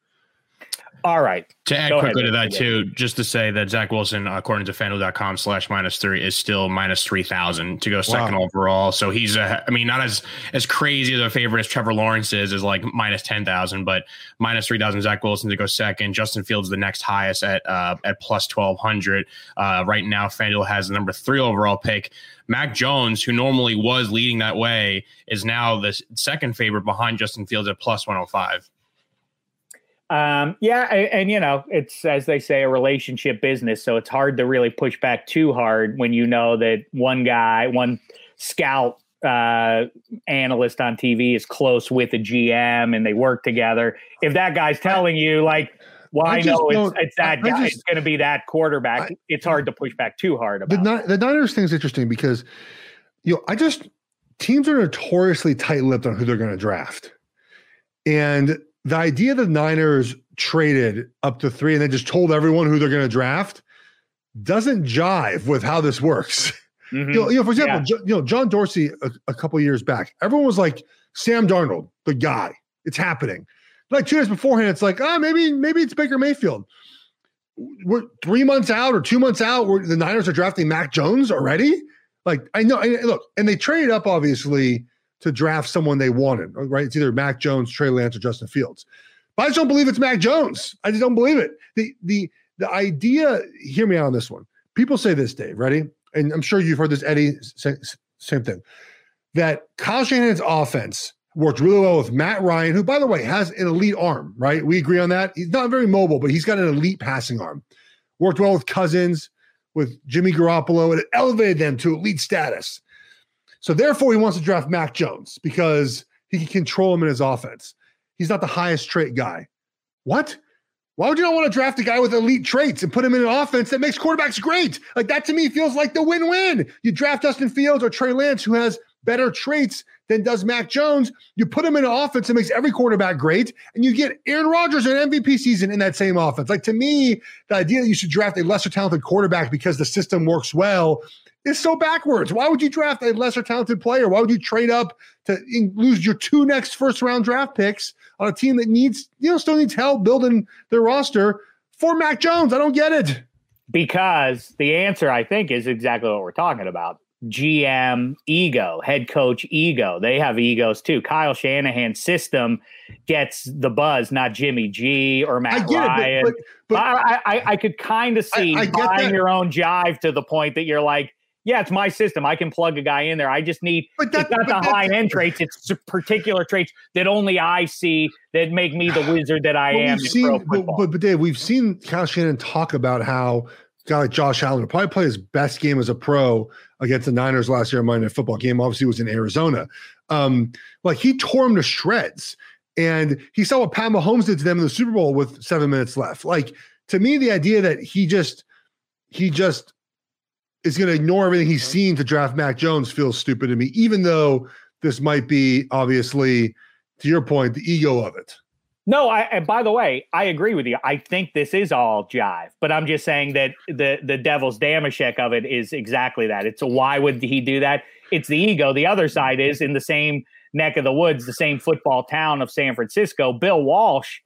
All right. To add Go quickly ahead, to that, too, just to say that Zach Wilson, according to FanDuel.com slash minus three, is still minus three thousand to go second wow. overall. So he's, a, I mean, not as as crazy as a favorite as Trevor Lawrence is, is like minus ten thousand, but minus three thousand Zach Wilson to go second. Justin Fields the next highest at uh, at plus twelve hundred. Uh, right now, FanDuel has the number three overall pick. Mac Jones, who normally was leading that way, is now the second favorite behind Justin Fields at plus one oh five. Um, yeah. And, and, you know, it's, as they say, a relationship business. So it's hard to really push back too hard when you know that one guy, one scout uh, analyst on T V is close with a G M and they work together. If that guy's telling you like, well, I, I know it's, it's that I, guy, I just, it's going to be that quarterback. I, it's hard to push back too hard about the, the Niners thing is interesting because, you know, I just, teams are notoriously tight-lipped on who they're going to draft. And the idea that the Niners traded up to three and they just told everyone who they're going to draft doesn't jive with how this works. Mm-hmm. You know, you know, for example, yeah. Jo- you know, John Dorsey a, a couple years back, everyone was like, Sam Darnold, the guy. It's happening. Like two days beforehand, it's like, ah, maybe maybe it's Baker Mayfield. We're three months out or two months out, where the Niners are drafting Mac Jones already. Like, I know. I, look, and they traded up, obviously, to draft someone they wanted, right? It's either Mac Jones, Trey Lance, or Justin Fields. But I just don't believe it's Mac Jones. I just don't believe it. The the the idea, hear me out on this one. People say this, Dave, ready? And I'm sure you've heard this, Eddie, same, same thing, that Kyle Shanahan's offense worked really well with Matt Ryan, who, by the way, has an elite arm, right? We agree on that. He's not very mobile, but he's got an elite passing arm. Worked well with Cousins, with Jimmy Garoppolo, and it elevated them to elite status. So therefore, he wants to draft Mac Jones because he can control him in his offense. He's not the highest trait guy. What? Why would you not want to draft a guy with elite traits and put him in an offense that makes quarterbacks great? Like, that to me feels like the win-win. You draft Justin Fields or Trey Lance, who has better traits than does Mac Jones. You put him in an offense that makes every quarterback great, and you get Aaron Rodgers an M V P season in that same offense. Like, to me, the idea that you should draft a lesser talented quarterback because the system works well is so backwards. Why would you draft a lesser talented player? Why would you trade up to in, lose your two next first round draft picks on a team that needs, you know, still needs help building their roster for Mac Jones? I don't get it. Because the answer, I think, is exactly what we're talking about. G M ego, head coach ego. They have egos too. Kyle Shanahan's system gets the buzz, not Jimmy G or Matt I get Ryan. It, but, but, but I, I, I could kind of see I, I buying your own jive to the point that you're like, yeah, it's my system. I can plug a guy in there. I just need – it's not the high-end traits. It's particular traits that only I see that make me the wizard that I am in pro football. But, but Dave, we've seen Kyle Shanahan talk about how a guy like Josh Allen probably played his best game as a pro against the Niners last year in Monday Night Football game. Obviously, it was in Arizona. Um, like, he tore him to shreds. And he saw what Pat Mahomes did to them in the Super Bowl with seven minutes left. Like, to me, the idea that he just he just – is going to ignore everything he's seen to draft Mac Jones feels stupid to me, even though this might be, obviously, to your point, the ego of it. No, I, and by the way, I agree with you. I think this is all jive, but I'm just saying that the the devil's Damashek of it is exactly that. It's a, why would he do that? It's the ego. The other side is in the same neck of the woods, the same football town of San Francisco. Bill Walsh,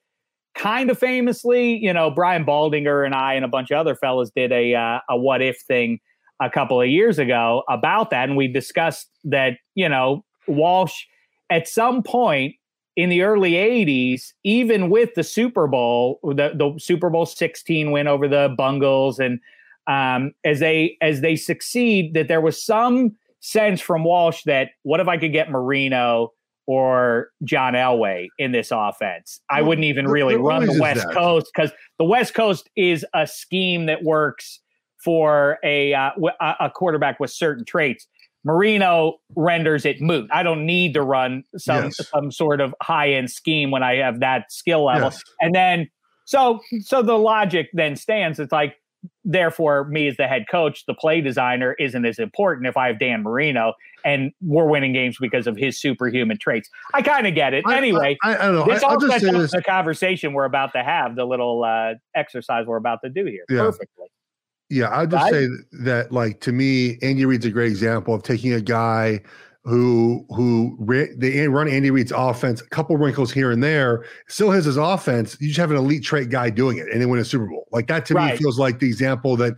kind of famously, you know, Brian Baldinger and I and a bunch of other fellas did a uh, a what if thing a couple of years ago about that. And we discussed that, you know, Walsh at some point in the early eighties, even with the Super Bowl, the, the Super Bowl sixteen win over the Bengals. And um, as they, as they succeed, that there was some sense from Walsh that what if I could get Marino or John Elway in this offense? I well, wouldn't even really run the West that? Coast, because the West Coast is a scheme that works for a uh, a quarterback with certain traits. Marino renders it moot. I don't need to run some yes. some sort of high-end scheme when I have that skill level. Yes. And then, so so the logic then stands. It's like, therefore, me as the head coach, the play designer, isn't as important if I have Dan Marino and we're winning games because of his superhuman traits. I kind of get it. I, anyway, I, I, I don't know. This I, all sets up the conversation we're about to have, the little uh, exercise we're about to do here. Yeah. Perfectly. Yeah, I'd just say that, like, to me, Andy Reid's a great example of taking a guy who who they run Andy Reid's offense, a couple wrinkles here and there, still has his offense. You just have an elite trait guy doing it, and they win a Super Bowl. Like, that to right. me feels like the example that,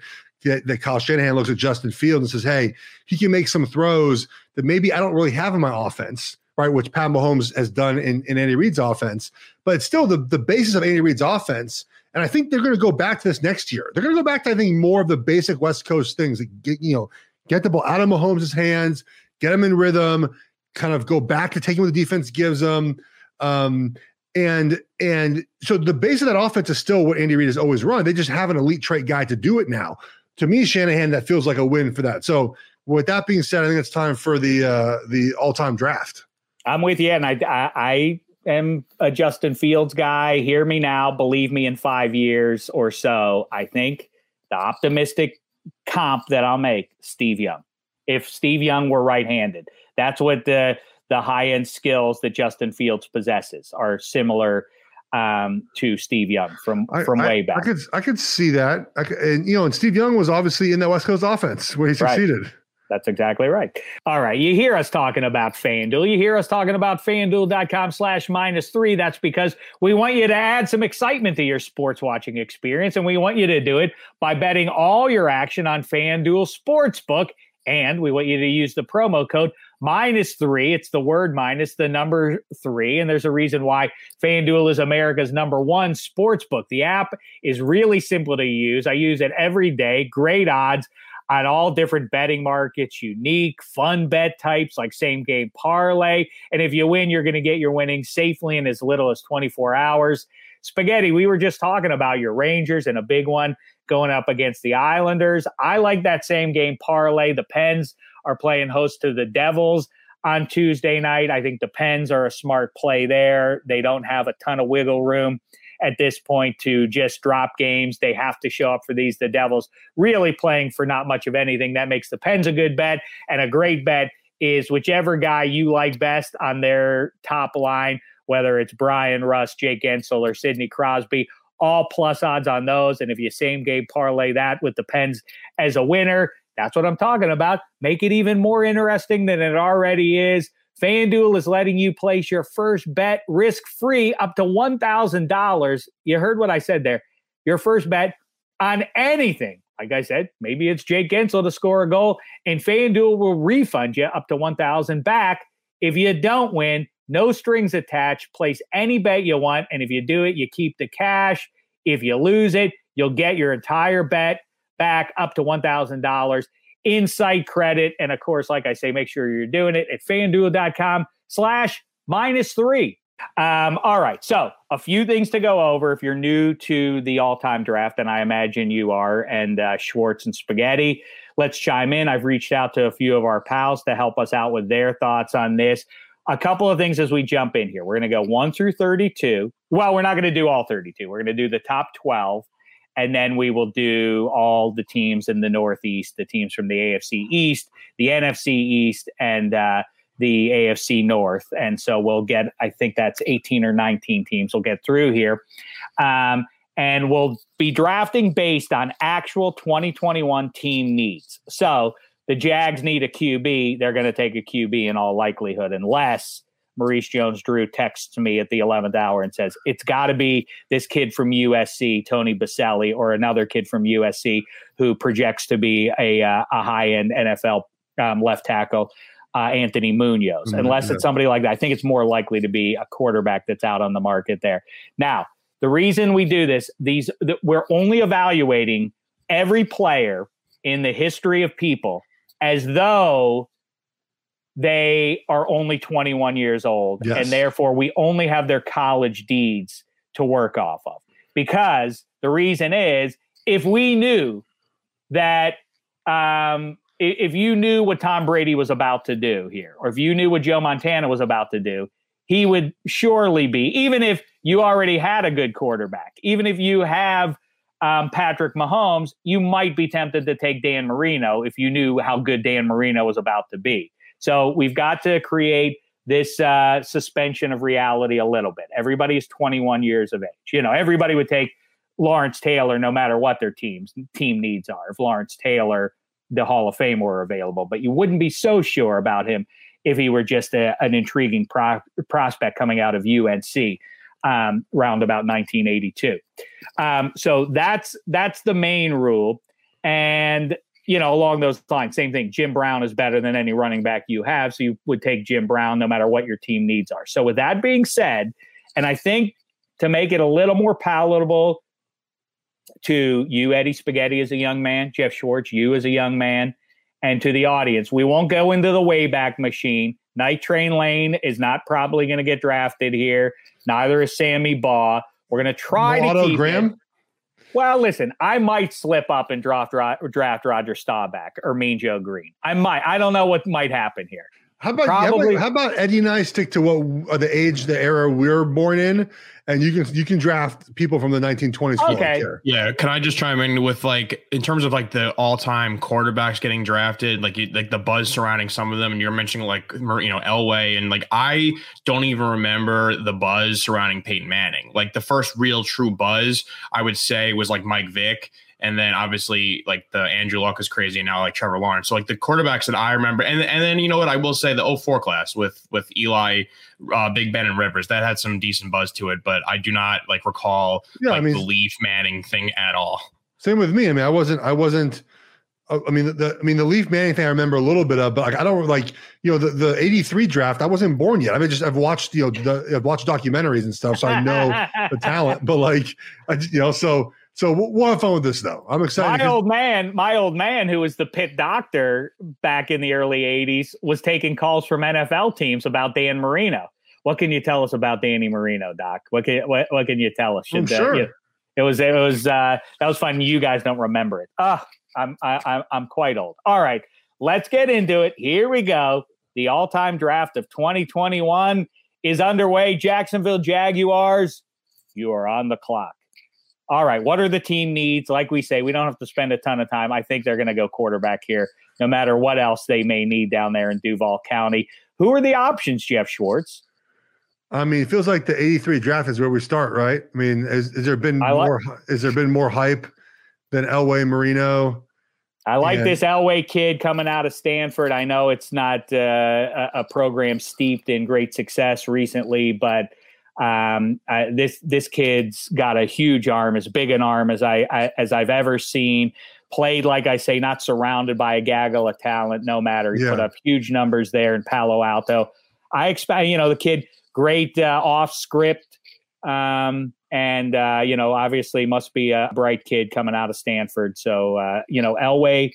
that that Kyle Shanahan looks at Justin Fields and says, "Hey, he can make some throws that maybe I don't really have in my offense." Right, which Pat Mahomes has done in, in Andy Reid's offense, but it's still the, the basis of Andy Reid's offense. And I think they're going to go back to this next year. They're going to go back to, I think, more of the basic West Coast things. Like get, you know, get the ball out of Mahomes' hands, get him in rhythm, kind of go back to taking what the defense gives them. Um, and and so the base of that offense is still what Andy Reid has always run. They just have an elite trait guy to do it now. To me, Shanahan, that feels like a win for that. So with that being said, I think it's time for the uh, the all-time draft. I'm with you, and I, I I am a Justin Fields guy. Hear me now. Believe me in five years or so. I think the optimistic comp that I'll make, Steve Young. If Steve Young were right-handed, that's what the the high-end skills that Justin Fields possesses are similar um, to Steve Young from, I, from I, way back. I could, I could see that. I could, and, you know, and Steve Young was obviously in that West Coast offense where he succeeded. Right. That's exactly right. All right. You hear us talking about FanDuel. You hear us talking about FanDuel.com slash minus three. That's because we want you to add some excitement to your sports watching experience, and we want you to do it by betting all your action on FanDuel Sportsbook. And we want you to use the promo code minus three. It's the word minus the number three. And there's a reason why FanDuel is America's number one sportsbook. The app is really simple to use. I use it every day. Great odds on all different betting markets, unique, fun bet types like same game parlay. And if you win, you're going to get your winnings safely in as little as twenty-four hours. Spaghetti, we were just talking about your Rangers and a big one going up against the Islanders. I like that same game parlay. The Pens are playing host to the Devils on Tuesday night. I think the Pens are a smart play there. They don't have a ton of wiggle room at this point to just drop games. They have to show up for these. The Devils really playing for not much of anything. That makes the Pens a good bet. And a great bet is whichever guy you like best on their top line, whether it's Brian Russ, Jake Ensel, or Sidney Crosby, all plus odds on those. And if you same game parlay that with the Pens as a winner, that's what I'm talking about. Make it even more interesting than it already is. FanDuel is letting you place your first bet risk-free up to one thousand dollars. You heard what I said there. Your first bet on anything. Like I said, maybe it's Jake Gensel to score a goal, and FanDuel will refund you up to one thousand dollars back if you don't win. No strings attached. Place any bet you want, and if you do it, you keep the cash. If you lose it, you'll get your entire bet back up to one thousand dollars. Inside credit, and of course, like I say, make sure you're doing it at FanDuel dot com slash minus three. Um, all right, so a few things to go over if you're new to the all-time draft, and I imagine you are, and uh, Schwartz and Spaghetti. Let's chime in. I've reached out to a few of our pals to help us out with their thoughts on this. A couple of things as we jump in here. We're going to go one through thirty-two. Well, we're not going to do all thirty-two. We're going to do the top twelve. And then we will do all the teams in the Northeast, the teams from the A F C East, the N F C East, and uh, the A F C North. And so we'll get, I think that's eighteen or nineteen teams we'll get through here. Um, and we'll be drafting based on actual twenty twenty-one team needs. So the Jags need a Q B. They're going to take a Q B in all likelihood, unless Maurice Jones-Drew texts me at the eleventh hour and says, it's got to be this kid from U S C, Tony Boselli, or another kid from U S C who projects to be a, uh, a high-end N F L um, left tackle, uh, Anthony Munoz. Mm-hmm. Unless it's somebody like that. I think it's more likely to be a quarterback that's out on the market there. Now, the reason we do this, these th- we're only evaluating every player in the history of people as though they are only twenty-one years old, yes, and therefore we only have their college deeds to work off of. Because the reason is, if we knew that, um, if you knew what Tom Brady was about to do here, or if you knew what Joe Montana was about to do, he would surely be, even if you already had a good quarterback, even if you have Um, Patrick Mahomes, you might be tempted to take Dan Marino if you knew how good Dan Marino was about to be. So we've got to create this uh, suspension of reality a little bit. Everybody is twenty-one years of age. You know, everybody would take Lawrence Taylor no matter what their team's team needs are, if Lawrence Taylor, the Hall of Fame, were available. But you wouldn't be so sure about him if he were just a, an intriguing pro- prospect coming out of U N C. Um, round about nineteen eighty-two. Um, so that's that's the main rule. And, you know, along those lines, same thing. Jim Brown is better than any running back you have. So you would take Jim Brown no matter what your team needs are. So with that being said, and I think to make it a little more palatable to you, Eddie Spaghetti, as a young man, Jeff Schwartz, you as a young man, and to the audience, we won't go into the Wayback Machine. Night Train Lane is not probably going to get drafted here. Neither is Sammy Baugh. We're going to try Motto to keep Graham. It. Well, listen, I might slip up and draft draft Roger Staubach or Mean Joe Green. I might. I don't know what might happen here. How about, probably, how about how about Eddie and I stick to what uh, the age, the era we're born in, and you can you can draft people from the nineteen twenties. Okay. Yeah. Can I just chime in with, like, in terms of like the all time quarterbacks getting drafted, like you, like the buzz surrounding some of them, and you're mentioning like you know Elway, and like I don't even remember the buzz surrounding Peyton Manning. Like the first real true buzz I would say was like Mike Vick. And then obviously like the Andrew Luck is crazy and now like Trevor Lawrence. So like the quarterbacks that I remember, and and then, you know what, I will say the oh four class with with Eli, uh, Big Ben and Rivers, that had some decent buzz to it, but I do not like recall yeah, like, I mean, the Leaf Manning thing at all. Same with me. I mean, I wasn't, I wasn't, I mean, the, I mean, the Leaf Manning thing I remember a little bit of, but like, I don't like, you know, the, the eighty-three draft, I wasn't born yet. I mean, just, I've watched, you know, the, I've watched documentaries and stuff. So I know the talent, but like, I, you know, so, So we'll have fun with this, though. I'm excited. My old man, my old man, who was the pit doctor back in the early eighties, was taking calls from N F L teams about Dan Marino. What can you tell us about Danny Marino, Doc? What can what, what can you tell us? Should, I'm sure. Uh, you, it was it was uh, that was fun. You guys don't remember it. Ah, oh, I'm I, I'm quite old. All right, let's get into it. Here we go. The all-time draft of twenty twenty-one is underway. Jacksonville Jaguars, you are on the clock. all right, what are the team needs? Like we say, we don't have to spend a ton of time. I think they're going to go quarterback here, no matter what else they may need down there in Duval County. Who are the options, Jeff Schwartz? I mean, it feels like the eighty-three draft is where we start, right? I mean, has, has there been I more? Like, has there been more hype than Elway, Marino? I like and, this Elway kid coming out of Stanford. I know it's not uh, a, a program steeped in great success recently, but um, uh, this this kid's got a huge arm, as big an arm as I, I as I've ever seen. Played, like I say, not surrounded by a gaggle of talent. No matter, he yeah. put up huge numbers there in Palo Alto. I expect, you know, the kid. Great uh, off script, um, and uh, you know, obviously, must be a bright kid coming out of Stanford. So uh, you know, Elway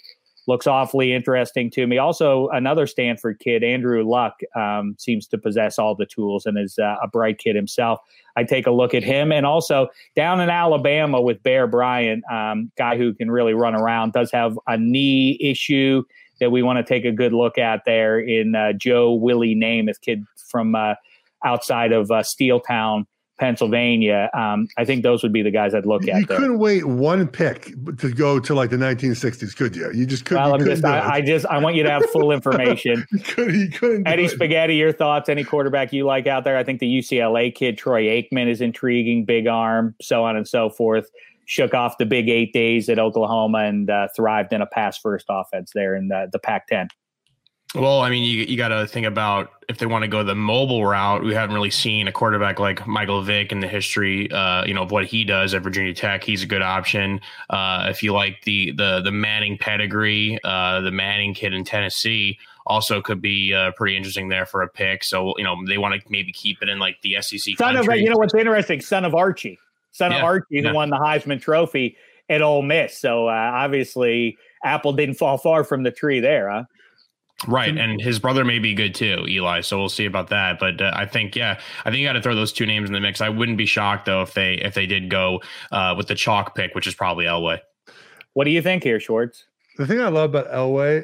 looks awfully interesting to me. Also, another Stanford kid, Andrew Luck, um, seems to possess all the tools and is uh, a bright kid himself. I take a look at him, and also down in Alabama with Bear Bryant, um, guy who can really run around, does have a knee issue that we want to take a good look at there in uh, Joe Willie Namath, kid from. Uh, outside of uh, Steeltown, Pennsylvania. Um, I think those would be the guys I'd look you at. You couldn't wait one pick to go to like the nineteen sixties, could you? You just couldn't. Well, you just, I, I just, I want you to have full information. you couldn't, you couldn't Eddie Spaghetti, your thoughts, any quarterback you like out there? I think the U C L A kid, Troy Aikman, is intriguing, big arm, so on and so forth. Shook off the big eight days at Oklahoma and uh, thrived in a pass-first offense there in the, the Pac ten. Well, I mean, you you got to think about if they want to go the mobile route. We haven't really seen a quarterback like Michael Vick in the history, uh, you know, of what he does at Virginia Tech. He's a good option. Uh, if you like the the the Manning pedigree, uh, the Manning kid in Tennessee also could be uh, pretty interesting there for a pick. So, you know, they want to maybe keep it in like the S E C. Son of, you know what's interesting? Son of Archie, son yeah, of Archie yeah. who won the Heisman Trophy at Ole Miss. So uh, obviously, Apple didn't fall far from the tree there, huh? Right. And his brother may be good too, Eli. So we'll see about that. But uh, I think, yeah, I think you got to throw those two names in the mix. I wouldn't be shocked, though, if they if they did go uh, with the chalk pick, which is probably Elway. What do you think here, Schwartz? The thing I love about Elway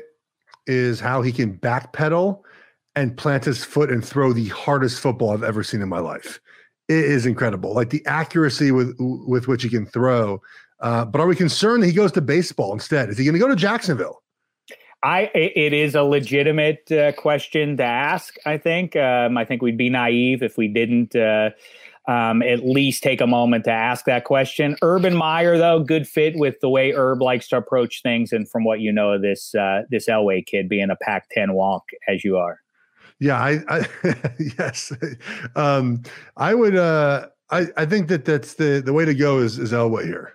is how he can backpedal and plant his foot and throw the hardest football I've ever seen in my life. It is incredible. Like the accuracy with with which he can throw. Uh, but are we concerned that he goes to baseball instead? Is he going to go to Jacksonville? I it is a legitimate uh, question to ask, I think. Um, I think we'd be naive if we didn't uh, um, at least take a moment to ask that question. Urban Meyer, though, good fit with the way Herb likes to approach things. And from what you know of this, uh, this Elway kid, being a Pac ten wonk as you are. Yeah, I, I yes. Um, I would uh, I, I think that that's the, the way to go is, is Elway here.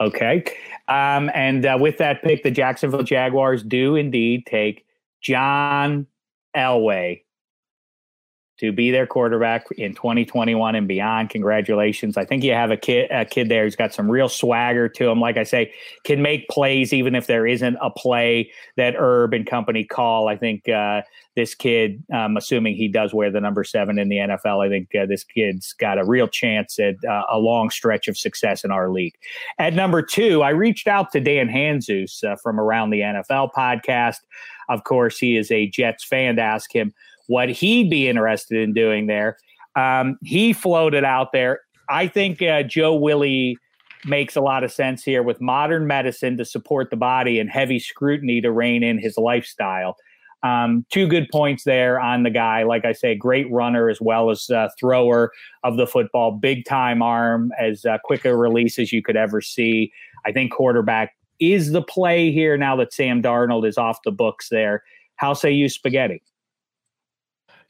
Okay. Um, and uh, with that pick, the Jacksonville Jaguars do indeed take John Elway to be their quarterback in twenty twenty-one and beyond. Congratulations. I think you have a kid, a kid there who's got some real swagger to him. Like I say, can make plays even if there isn't a play that Herb and company call. I think uh, this kid, um, assuming he does wear the number seven in the N F L, I think uh, this kid's got a real chance at uh, a long stretch of success in our league. At number two, I reached out to Dan Hanzus uh, from Around the N F L podcast. Of course, he is a Jets fan. To ask him what he'd be interested in doing there. Um, he floated out there. I think uh, Joe Willie makes a lot of sense here with modern medicine to support the body and heavy scrutiny to rein in his lifestyle. Um, two good points there on the guy. Like I say, great runner as well as uh, thrower of the football, big time arm, as uh, quick a release as you could ever see. I think quarterback is the play here now that Sam Darnold is off the books there. How say you, Spaghetti?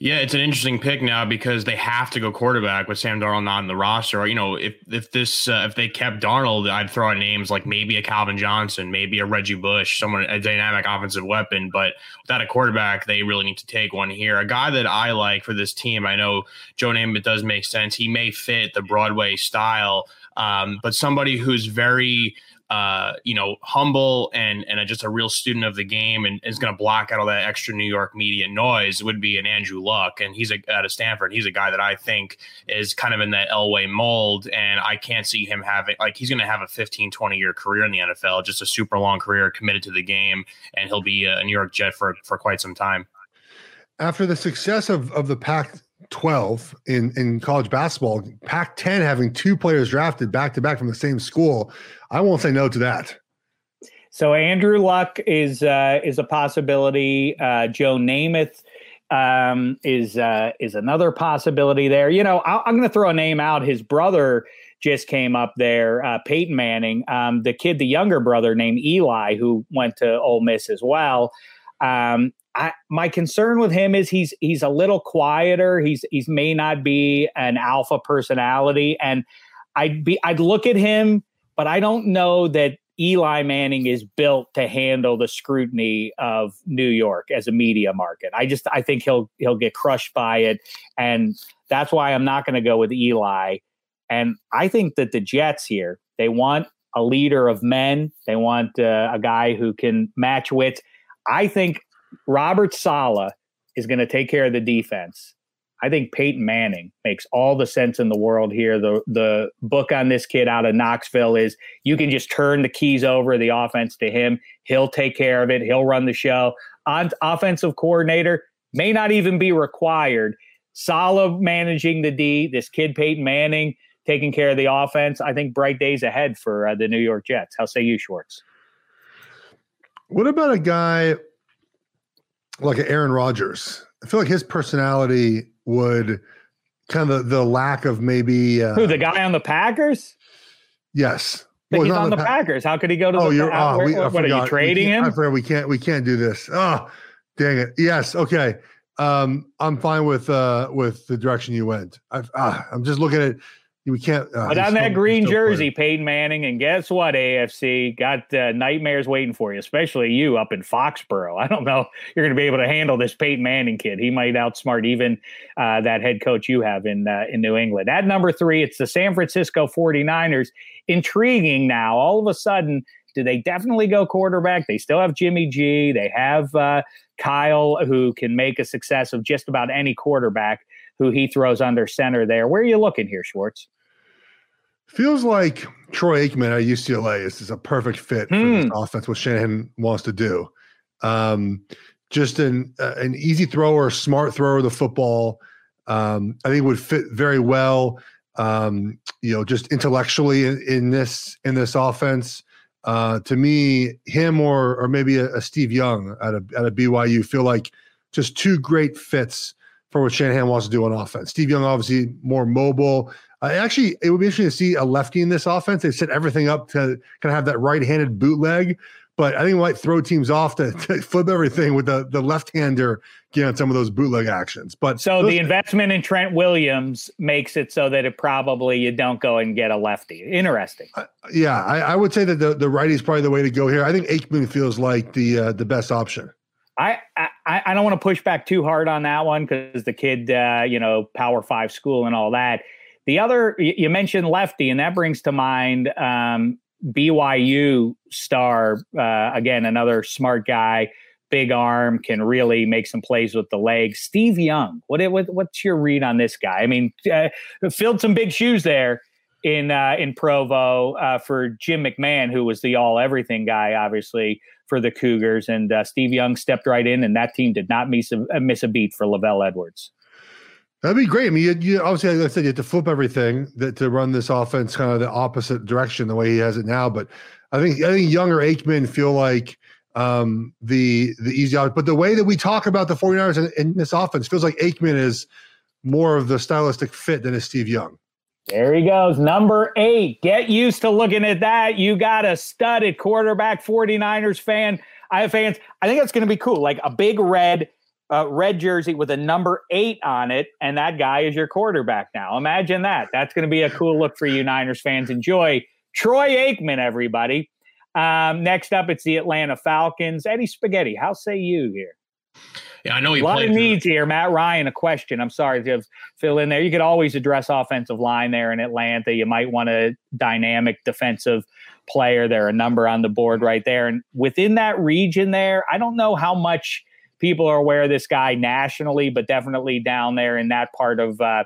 Yeah, it's an interesting pick now because they have to go quarterback with Sam Darnold not on the roster. Or, you know, if if this uh, if they kept Darnold, I'd throw out names like maybe a Calvin Johnson, maybe a Reggie Bush, someone a dynamic offensive weapon. But without a quarterback, they really need to take one here. A guy that I like for this team, I know Joe Namath does make sense. He may fit the Broadway style, um, but somebody who's very. Uh, you know, humble and and just a real student of the game, and is going to block out all that extra New York media noise would be an Andrew Luck, and he's a, out of Stanford. He's a guy that I think is kind of in that Elway mold, and I can't see him having like he's going to have a fifteen, twenty year career in the N F L, just a super long career committed to the game, and he'll be a New York Jet for for quite some time. After the success of of the Pac twelve in, in college basketball, Pac ten having two players drafted back-to-back from the same school, I won't say no to that. So Andrew Luck is uh, is a possibility. Uh, Joe Namath um, is uh, is another possibility there. You know, I, I'm going to throw a name out. His brother just came up there, uh, Peyton Manning, um, the kid, the younger brother named Eli, who went to Ole Miss as well. Um, I, my concern with him is he's he's a little quieter. He's he's may not be an alpha personality, and I'd be I'd look at him, but I don't know that Eli Manning is built to handle the scrutiny of New York as a media market. I just I think he'll he'll get crushed by it, and that's why I'm not going to go with Eli. And I think that the Jets here, they want a leader of men. They want uh, a guy who can match wits. I think Robert Saleh is going to take care of the defense. I think Peyton Manning makes all the sense in the world here. The the book on this kid out of Knoxville is you can just turn the keys over of the offense to him. He'll take care of it. He'll run the show. On offensive coordinator may not even be required. Saleh managing the D, this kid Peyton Manning taking care of the offense. I think bright days ahead for uh, the New York Jets. How say you, Schwartz? What about a guy like Aaron Rodgers? I feel like his personality would kind of the, the lack of maybe uh, who the guy on the Packers. Yes, well, he's on the pa- Packers. How could he go to? Oh, the you're oh, we, what, what are you trading him? I forgot. We can't. We can't do this. Oh, dang it. Yes. Okay. Um, I'm fine with uh, with the direction you went. I've, uh, I'm just looking at. We can't. Uh, Put on that still, green jersey, playing. Peyton Manning, and guess what? A F C got uh, nightmares waiting for you, especially you up in Foxborough. I don't know you're going to be able to handle this Peyton Manning kid. He might outsmart even uh, that head coach you have in uh, in New England. At number three, it's the San Francisco forty-niners. Intriguing now. All of a sudden, do they definitely go quarterback? They still have Jimmy G. They have uh, Kyle, who can make a success of just about any quarterback who he throws under center there. Where are you looking here, Schwartz? Feels like Troy Aikman at U C L A is, is a perfect fit for mm. this offense, what Shanahan wants to do. Um, just an uh, an easy thrower, smart thrower of the football. Um, I think would fit very well, um, you know, just intellectually in, in this in this offense. Uh, to me, him or or maybe a, a Steve Young at a at a B Y U feel like just two great fits for what Shanahan wants to do on offense. Steve Young, obviously more mobile. Uh, actually, it would be interesting to see a lefty in this offense. They set everything up to kind of have that right-handed bootleg, but I think it might throw teams off to, to flip everything with the, the left-hander getting on some of those bootleg actions. But so those, the investment in Trent Williams makes it so that it probably you don't go and get a lefty. Interesting. Uh, yeah, I, I would say that the, the righty is probably the way to go here. I think Aikman feels like the uh, the best option. I, I, I don't want to push back too hard on that one because the kid, uh, you know, Power Five school and all that. The other, you mentioned lefty, and that brings to mind um, B Y U star, uh, again, another smart guy, big arm, can really make some plays with the legs. Steve Young, what, what what's your read on this guy? I mean, uh, filled some big shoes there in uh, in Provo uh, for Jim McMahon, who was the all-everything guy, obviously, for the Cougars. And uh, Steve Young stepped right in, and that team did not miss a, miss a beat for Lavelle Edwards. That'd be great. I mean, you, you obviously, like I said, you have to flip everything that, to run this offense kind of the opposite direction the way he has it now. But I think I think Young or Aikman feel like um, the the easy out. But the way that we talk about the forty-niners in, in this offense feels like Aikman is more of the stylistic fit than is Steve Young. There he goes. Number eight. Get used to looking at that. You got a studded quarterback, forty-niners fan. I have fans. I think that's going to be cool. Like a big red Uh, red jersey with a number eight on it, and that guy is your quarterback now. Imagine that. That's going to be a cool look for you Niners fans. Enjoy Troy Aikman, everybody. Um, next up, it's the Atlanta Falcons. Eddie Spaghetti, how say you here? Yeah, I know he a lot played of needs here. Matt Ryan, a question. I'm sorry to fill in there. You could always address offensive line there in Atlanta. You might want a dynamic defensive player there, a number on the board right there. And within that region there, I don't know how much people are aware of this guy nationally, but definitely down there in that part of uh,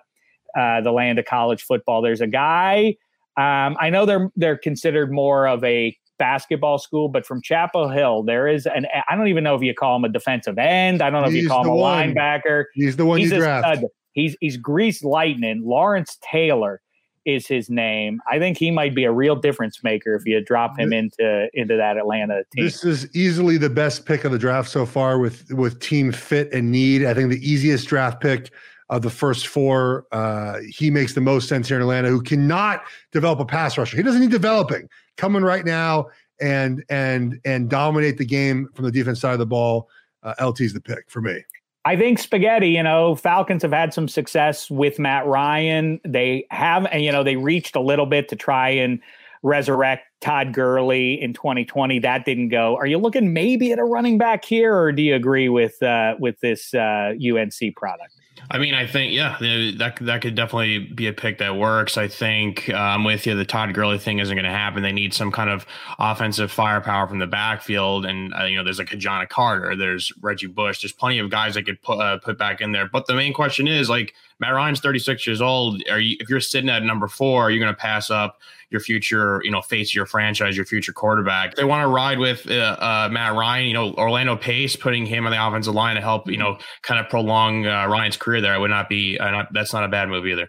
uh, the land of college football. There's a guy, um, I know they're they're considered more of a basketball school, but from Chapel Hill, there is an, I don't even know if you call him a defensive end. I don't know if he's you call him a one. linebacker. He's the one he's you draft. Stud. He's he's greased lightning. Lawrence Taylor is his name. I think he might be a real difference maker if you drop him into into that Atlanta team. This is easily the best pick of the draft so far with with team fit and need. I think the easiest draft pick of the first four. Uh, he makes the most sense here in Atlanta, who cannot develop a pass rusher. He doesn't need developing. Come in right now and and and dominate the game from the defense side of the ball. Uh, L T's the pick for me. I think Spaghetti, you know, Falcons have had some success with Matt Ryan. They have, you know, they reached a little bit to try and resurrect Todd Gurley in twenty twenty. That didn't go. Are you looking maybe at a running back here, or do you agree with uh, with this uh, U N C product? I mean, I think, yeah, that that could definitely be a pick that works. I think I'm um, with you. The Todd Gurley thing isn't going to happen. They need some kind of offensive firepower from the backfield. And, uh, you know, there's like Kajana Carter. There's Reggie Bush. There's plenty of guys that could put, uh, put back in there. But the main question is, like, Matt Ryan's thirty-six years old. Are you, if you're sitting at number four, are you going to pass up your future, you know, face of your franchise, your future quarterback? They want to ride with uh, uh, Matt Ryan, you know, Orlando Pace, putting him on the offensive line to help, you know, kind of prolong uh, Ryan's career there. I would not be, uh, not, that's not a bad move either.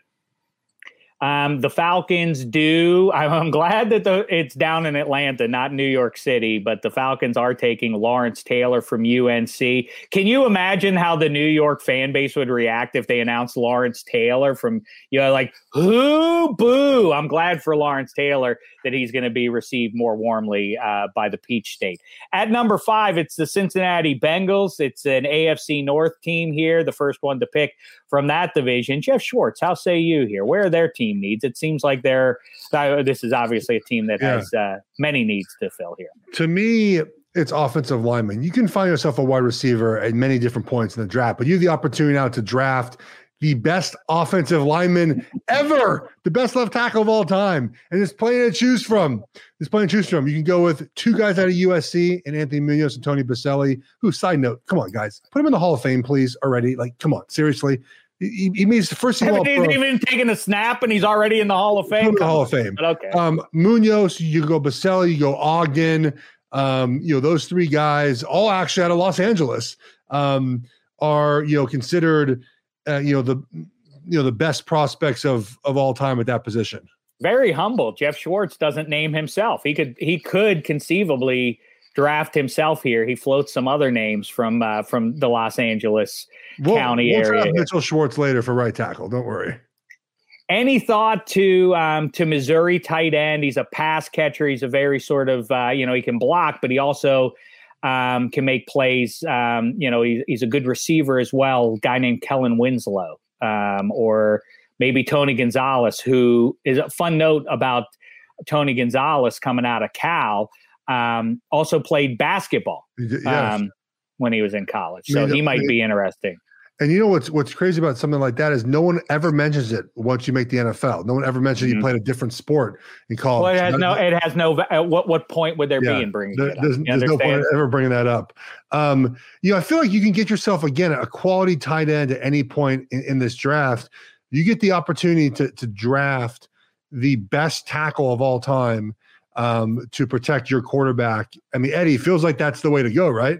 Um, the Falcons do. I'm glad that the, it's down in Atlanta, not New York City, but the Falcons are taking Lawrence Taylor from U N C. Can you imagine how the New York fan base would react if they announced Lawrence Taylor from, you know, like, who, boo? I'm glad for Lawrence Taylor that he's going to be received more warmly uh, by the Peach State. At number five, it's the Cincinnati Bengals. It's an A F C North team here, the first one to pick from that division. Jeff Schwartz, how say you here? Where are their teams? Needs. It seems like they're, this is obviously a team that yeah. has uh, many needs to fill here. To me, it's offensive linemen. You can find yourself a wide receiver at many different points in the draft, but you have the opportunity now to draft the best offensive lineman ever, the best left tackle of all time. And there's plenty to choose from. There's plenty to choose from. You can go with two guys out of U S C and Anthony Munoz and Tony Boselli, who, side note, come on, guys, put him in the Hall of Fame, please, already. Like, come on, seriously. He, he means the first of all, he's even taking a snap, and he's already in the Hall of Fame. The Hall of Fame. But okay. Um, Munoz, you go Boselli, you go Ogden. Um, you know, those three guys, all actually out of Los Angeles, um, are you know considered, uh, you know the, you know the best prospects of of all time at that position. Very humble. Jeff Schwartz doesn't name himself. He could he could conceivably draft himself here. He floats some other names from uh, from the Los Angeles we'll, County we'll area. Mitchell Schwartz later for right tackle. Don't worry. Any thought to um, to Missouri tight end? He's a pass catcher. He's a very sort of uh, you know he can block, but he also um, can make plays. Um, you know he's, he's a good receiver as well. A guy named Kellen Winslow um, or maybe Tony Gonzalez, who is a fun note about Tony Gonzalez coming out of Cal. Um, also played basketball um, yes. when he was in college. So he might be interesting. And you know what's what's crazy about something like that is no one ever mentions it once you make the N F L. No one ever mentions mm-hmm. you played a different sport in college. Well, it has no. It has no. At what what point would there yeah, be in bringing there, it up? There's, there's no point in ever bringing that up. Um, you know, I feel like you can get yourself again a quality tight end at any point in, in this draft. You get the opportunity to to draft the best tackle of all time. Um, to protect your quarterback. I mean, Eddie, feels like that's the way to go, right?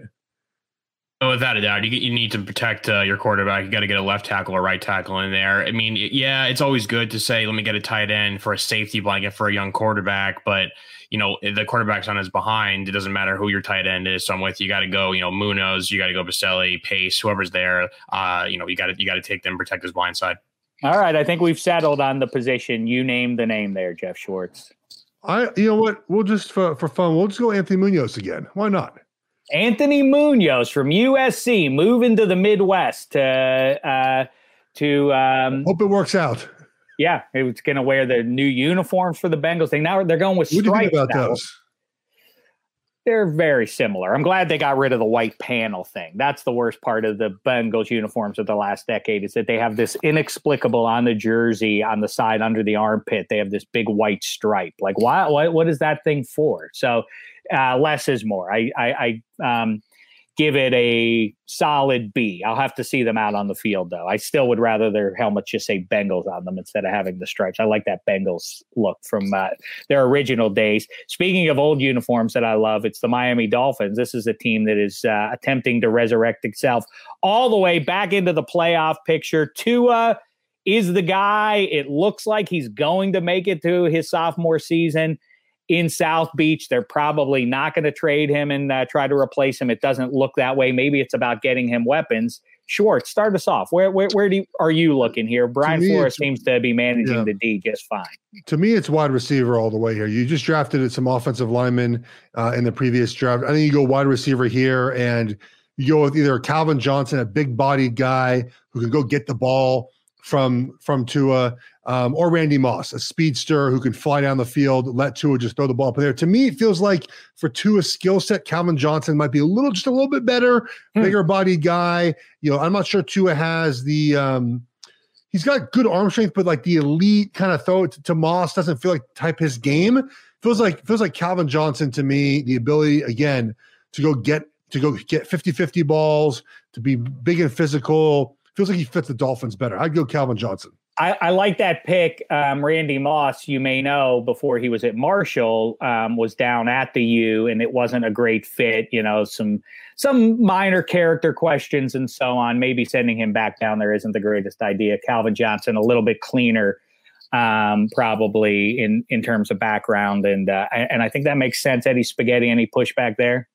Oh, without a doubt. You, you need to protect uh, your quarterback. You got to get a left tackle or right tackle in there. I mean, yeah, it's always good to say, let me get a tight end for a safety blanket for a young quarterback. But, you know, if the quarterback's on his behind, it doesn't matter who your tight end is. So I'm with you. You got to go, you know, Munoz, you got to go Boselli, Pace, whoever's there. Uh, you know, you got to you got to take them, protect his blind side. All right. I think we've settled on the position. You named the name there, Jeff Schwartz. I, you know what? We'll just for, for fun, we'll just go Anthony Munoz again. Why not? Anthony Munoz from U S C moving to the Midwest to uh, to um, hope it works out. Yeah, he was going to wear the new uniforms for the Bengals thing. Now they're going with stripes. What do you think about now. Those? They're very similar. I'm glad they got rid of the white panel thing. That's the worst part of the Bengals uniforms of the last decade is that they have this inexplicable on the jersey, on the side, under the armpit. They have this big white stripe. Like, why? why what is that thing for? So uh, less is more. I, I, I um, give it a solid B. I'll have to see them out on the field, though. I still would rather their helmets just say Bengals on them instead of having the stripes. I like that Bengals look from uh, their original days. Speaking of old uniforms that I love, it's the Miami Dolphins. This is a team that is uh, attempting to resurrect itself all the way back into the playoff picture. Tua is the guy. It looks like he's going to make it to his sophomore season in South Beach. They're probably not going to trade him and uh, try to replace him. It doesn't look that way. Maybe it's about getting him weapons. Schwartz, start us off. Where where, where do you, are you looking here? Brian Flores seems to be managing yeah. the D just fine. To me, it's wide receiver all the way here. You just drafted some offensive linemen uh, in the previous draft. I think you go wide receiver here, and you go with either Calvin Johnson, a big-bodied guy who can go get the ball from from Tua, um, or Randy Moss, a speedster who can fly down the field, let Tua just throw the ball up there. To me, it feels like for Tua's skill set, Calvin Johnson might be a little, just a little bit better, hmm. bigger bodied guy. You know, I'm not sure Tua has the, um, he's got good arm strength, but like the elite kind of throw it to, to Moss doesn't feel like type his game. Feels like, feels like Calvin Johnson to me, the ability again to go get, to go get fifty-fifty balls, to be big and physical. Feels like he fits the Dolphins better. I'd go Calvin Johnson. I, I like that pick. Um, Randy Moss, you may know, before he was at Marshall, um, was down at the U, and it wasn't a great fit. You know, some some minor character questions and so on. Maybe sending him back down there isn't the greatest idea. Calvin Johnson, a little bit cleaner, um, probably in in terms of background, and uh, and I think that makes sense. Eddie Spaghetti, any pushback there?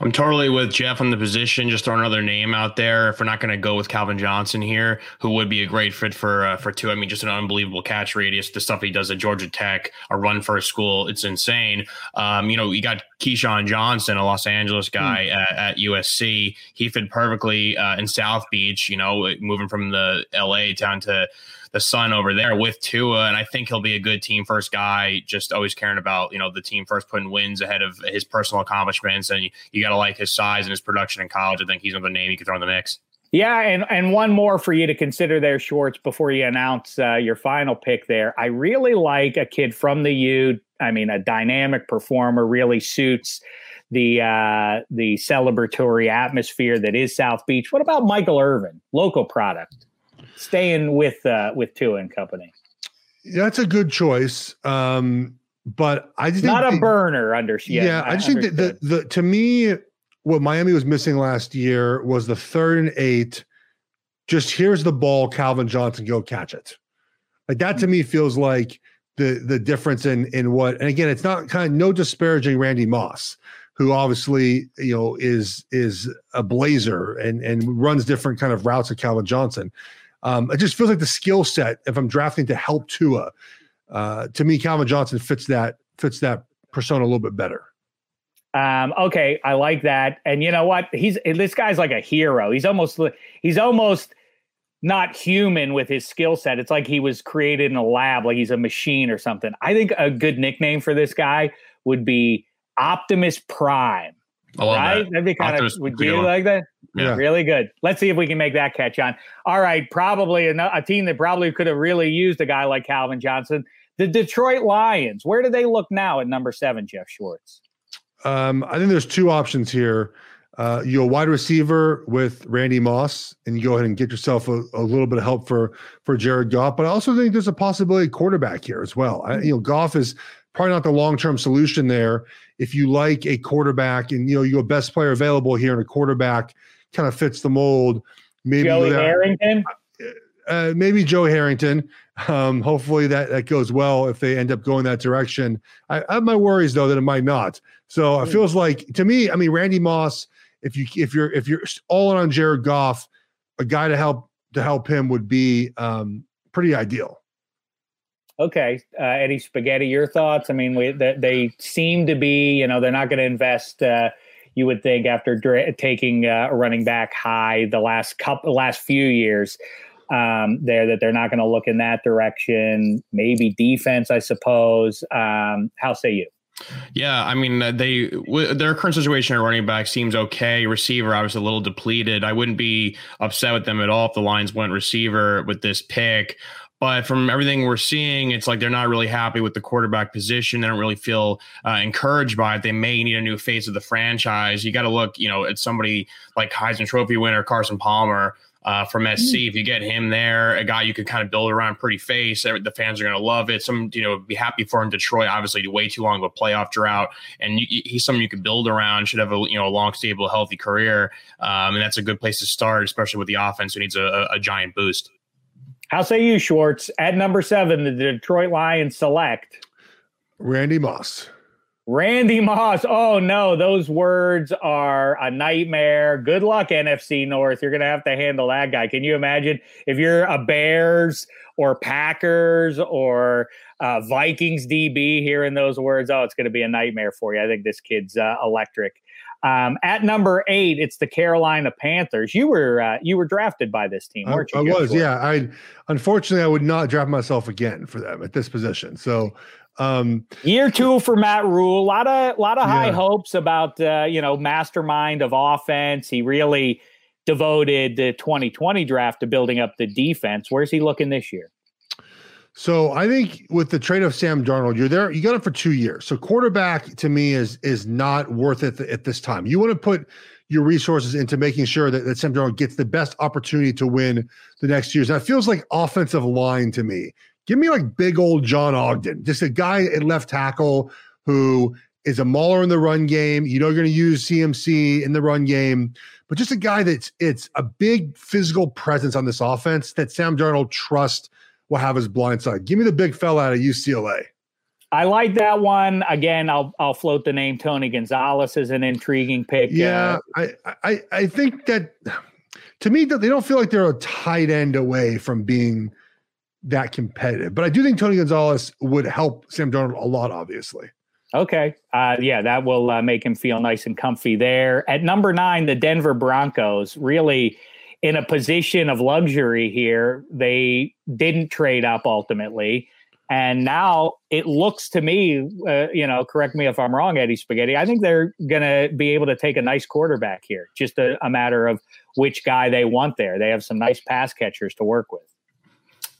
I'm totally with Jeff on the position. Just throw another name out there. If we're not going to go with Calvin Johnson here, who would be a great fit for uh, for two. I mean, just an unbelievable catch radius. The stuff he does at Georgia Tech, a run first school, it's insane. Um, you know, you got Keyshawn Johnson, a Los Angeles guy mm. at, at U S C. He fit perfectly uh, in South Beach. You know, moving from the L A down to the Sun over there with Tua, and I think he'll be a good team first guy, just always caring about, you know, the team first, putting wins ahead of his personal accomplishments, and you, you got to like his size and his production in college. I think he's another name you could throw in the mix. Yeah, and, and one more for you to consider there, Schwartz, before you announce uh, your final pick there. I really like a kid from the U, I mean, a dynamic performer, really suits the uh, the celebratory atmosphere that is South Beach. What about Michael Irvin, local product? Staying with uh, with Tua and company. That's a good choice, um, but I just not think a they, burner under. Yeah, yeah I just understood. think that the, the to me, what Miami was missing last year was the third and eight. Just here's the ball, Calvin Johnson, go catch it. Like that to me feels like the the difference in in what. And again, it's not kind of no disparaging Randy Moss, who obviously, you know, is is a blazer and and runs different kind of routes than Calvin Johnson. Um, it just feels like the skill set, if I'm drafting to help Tua, uh, to me, Calvin Johnson fits that fits that persona a little bit better. Um, okay, I like that. And you know what? He's this guy's like a hero. He's almost he's almost not human with his skill set. It's like he was created in a lab, like he's a machine or something. I think a good nickname for this guy would be Optimus Prime. I love right? That. That'd be kind Optimus of would you like that? Yeah. Really good. Let's see if we can make that catch on. All right, probably a, a team that probably could have really used a guy like Calvin Johnson. The Detroit Lions. Where do they look now at number seven, Jeff Schwartz? Um, I think there's two options here. Uh, you're a wide receiver with Randy Moss, and you go ahead and get yourself a, a little bit of help for for Jared Goff. But I also think there's a possibility of quarterback here as well. I, you know, Goff is probably not the long-term solution there. If you like a quarterback, and you know you go best player available here, and a quarterback kind of fits the mold. Maybe Joey that, Harrington? Uh, maybe Joe Harrington. Um, hopefully that, that goes well if they end up going that direction. I, I have my worries, though, that it might not. So mm. it feels like, to me, I mean, Randy Moss, if, you, if you're if you're all in on Jared Goff, a guy to help to help him would be um, pretty ideal. Okay, uh, Eddie Spaghetti, your thoughts? I mean, we, they, they seem to be, you know, they're not going to invest uh, – you would think after dra- taking uh, a running back high the last couple, last few years um, there, that they're not going to look in that direction. Maybe defense, I suppose. Um, how say you? Yeah, I mean, they w- their current situation at running back seems okay. Receiver, obviously a little depleted. I wouldn't be upset with them at all if the Lions went receiver with this pick. But from everything we're seeing, it's like they're not really happy with the quarterback position. They don't really feel uh, encouraged by it. They may need a new face of the franchise. You got to look, you know, at somebody like Heisman Trophy winner Carson Palmer uh, from S C. If you get him there, a guy you could kind of build around, pretty face. The fans are going to love it. Some, you know, be happy for him. Detroit, obviously, way too long of a playoff drought, and you, he's someone you could build around. Should have a you know a long, stable, healthy career, um, and that's a good place to start, especially with the offense who needs a, a giant boost. How say you, Schwartz? At number seven, the Detroit Lions select Randy Moss. Randy Moss. Oh, no. Those words are a nightmare. Good luck, N F C North. You're going to have to handle that guy. Can you imagine if you're a Bears or Packers or uh, Vikings D B hearing those words? Oh, it's going to be a nightmare for you. I think this kid's uh, electric. Um, at number eight, it's the Carolina Panthers. You were uh, you were drafted by this team, weren't you? I, I was, yeah. I unfortunately I would not draft myself again for them at this position. So um, year two for Matt Rule. A lot of lot of high yeah. hopes about uh, you know mastermind of offense. He really devoted the twenty twenty draft to building up the defense. Where's he looking this year? So I think with the trade of Sam Darnold, you're there. You got him for two years. So quarterback to me is is not worth it at this time. You want to put your resources into making sure that, that Sam Darnold gets the best opportunity to win the next years. That feels like offensive line to me. Give me like big old John Ogden, just a guy at left tackle who is a mauler in the run game. You know you're going to use C M C in the run game, but just a guy that's it's a big physical presence on this offense that Sam Darnold trusts will have his blind side. Give me the big fella out of U C L A. I like that one. Again, I'll I'll float the name Tony Gonzalez as an intriguing pick. Yeah, uh, I, I I think that to me that they don't feel like they're a tight end away from being that competitive. But I do think Tony Gonzalez would help Sam Darnold a lot, obviously. Okay, uh, yeah, that will uh, make him feel nice and comfy there. At number nine, the Denver Broncos really in a position of luxury here. They didn't trade up ultimately. And now it looks to me, uh, you know, correct me if I'm wrong, Eddie Spaghetti, I think they're going to be able to take a nice quarterback here. Just a, a matter of which guy they want there. They have some nice pass catchers to work with.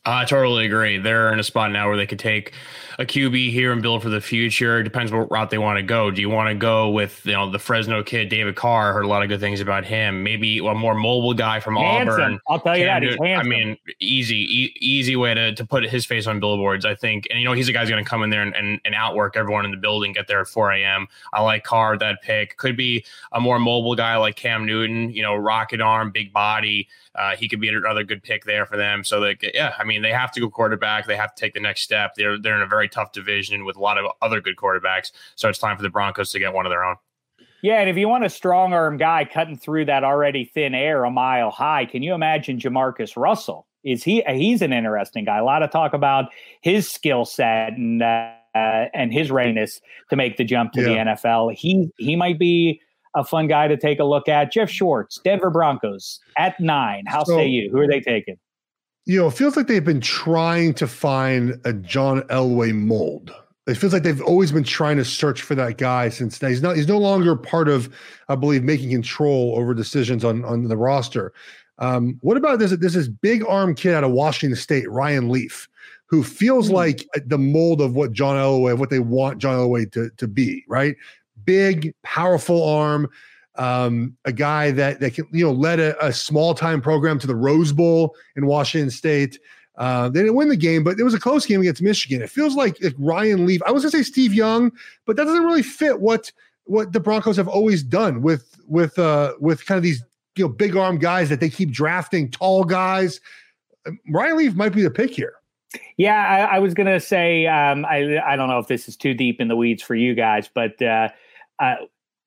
I totally agree. They're in a spot now where they could take a Q B here and build for the future. It depends what route they want to go. Do you want to go with you know the Fresno kid, David Carr? Heard a lot of good things about him. Maybe a more mobile guy from handsome. Auburn. I'll tell you that. He's handsome. I mean, easy, e- easy way to, to put his face on billboards, I think. And, you know, he's a guy who's going to come in there and, and, and outwork everyone in the building, get there at four a.m. I like Carr, that pick. Could be a more mobile guy like Cam Newton, you know, rocket arm, big body. Uh, he could be another good pick there for them. So, like, yeah, I mean, they have to go quarterback. They have to take the next step. They're they're in a very tough division with a lot of other good quarterbacks. So it's time for the Broncos to get one of their own. Yeah, and if you want a strong arm guy cutting through that already thin air a mile high, can you imagine Jamarcus Russell? Is he he's an interesting guy. A lot of talk about his skill set and uh, and his readiness to make the jump to yeah. the N F L. He he might be a fun guy to take a look at. Jeff Schwartz, Denver Broncos at nine. How so, say you? Who are they taking? You know, it feels like they've been trying to find a John Elway mold. It feels like they've always been trying to search for that guy since now. He's not, he's no longer part of, I believe, making control over decisions on, on the roster. Um, what about this? This is big arm kid out of Washington State, Ryan Leaf, who feels mm-hmm. like the mold of what John Elway, of what they want John Elway to, to be, right? Big, powerful arm, um, a guy that, that can, you know, led a, a small-time program to the Rose Bowl in Washington State. Uh, they didn't win the game, but it was a close game against Michigan. It feels like if Ryan Leaf, I was going to say Steve Young, but that doesn't really fit what what the Broncos have always done with with uh, with kind of these you know big arm guys that they keep drafting, tall guys. Ryan Leaf might be the pick here. Yeah, I, I was going to say um, I I don't know if this is too deep in the weeds for you guys, but. Uh, Uh,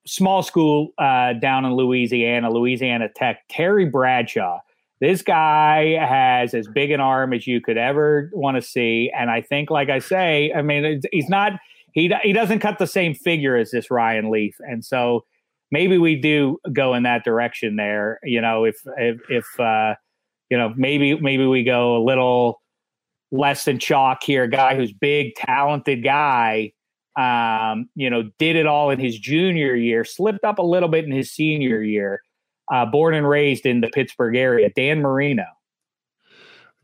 small school uh, down in Louisiana, Louisiana Tech, Terry Bradshaw. This guy has as big an arm as you could ever want to see. And I think, like I say, I mean, he's not, he, he doesn't cut the same figure as this Ryan Leaf. And so maybe we do go in that direction there. You know, if, if, if uh, you know, maybe, maybe we go a little less than chalk here, a guy who's big, talented guy. Um, you know, did it all in his junior year, slipped up a little bit in his senior year, uh, born and raised in the Pittsburgh area, Dan Marino.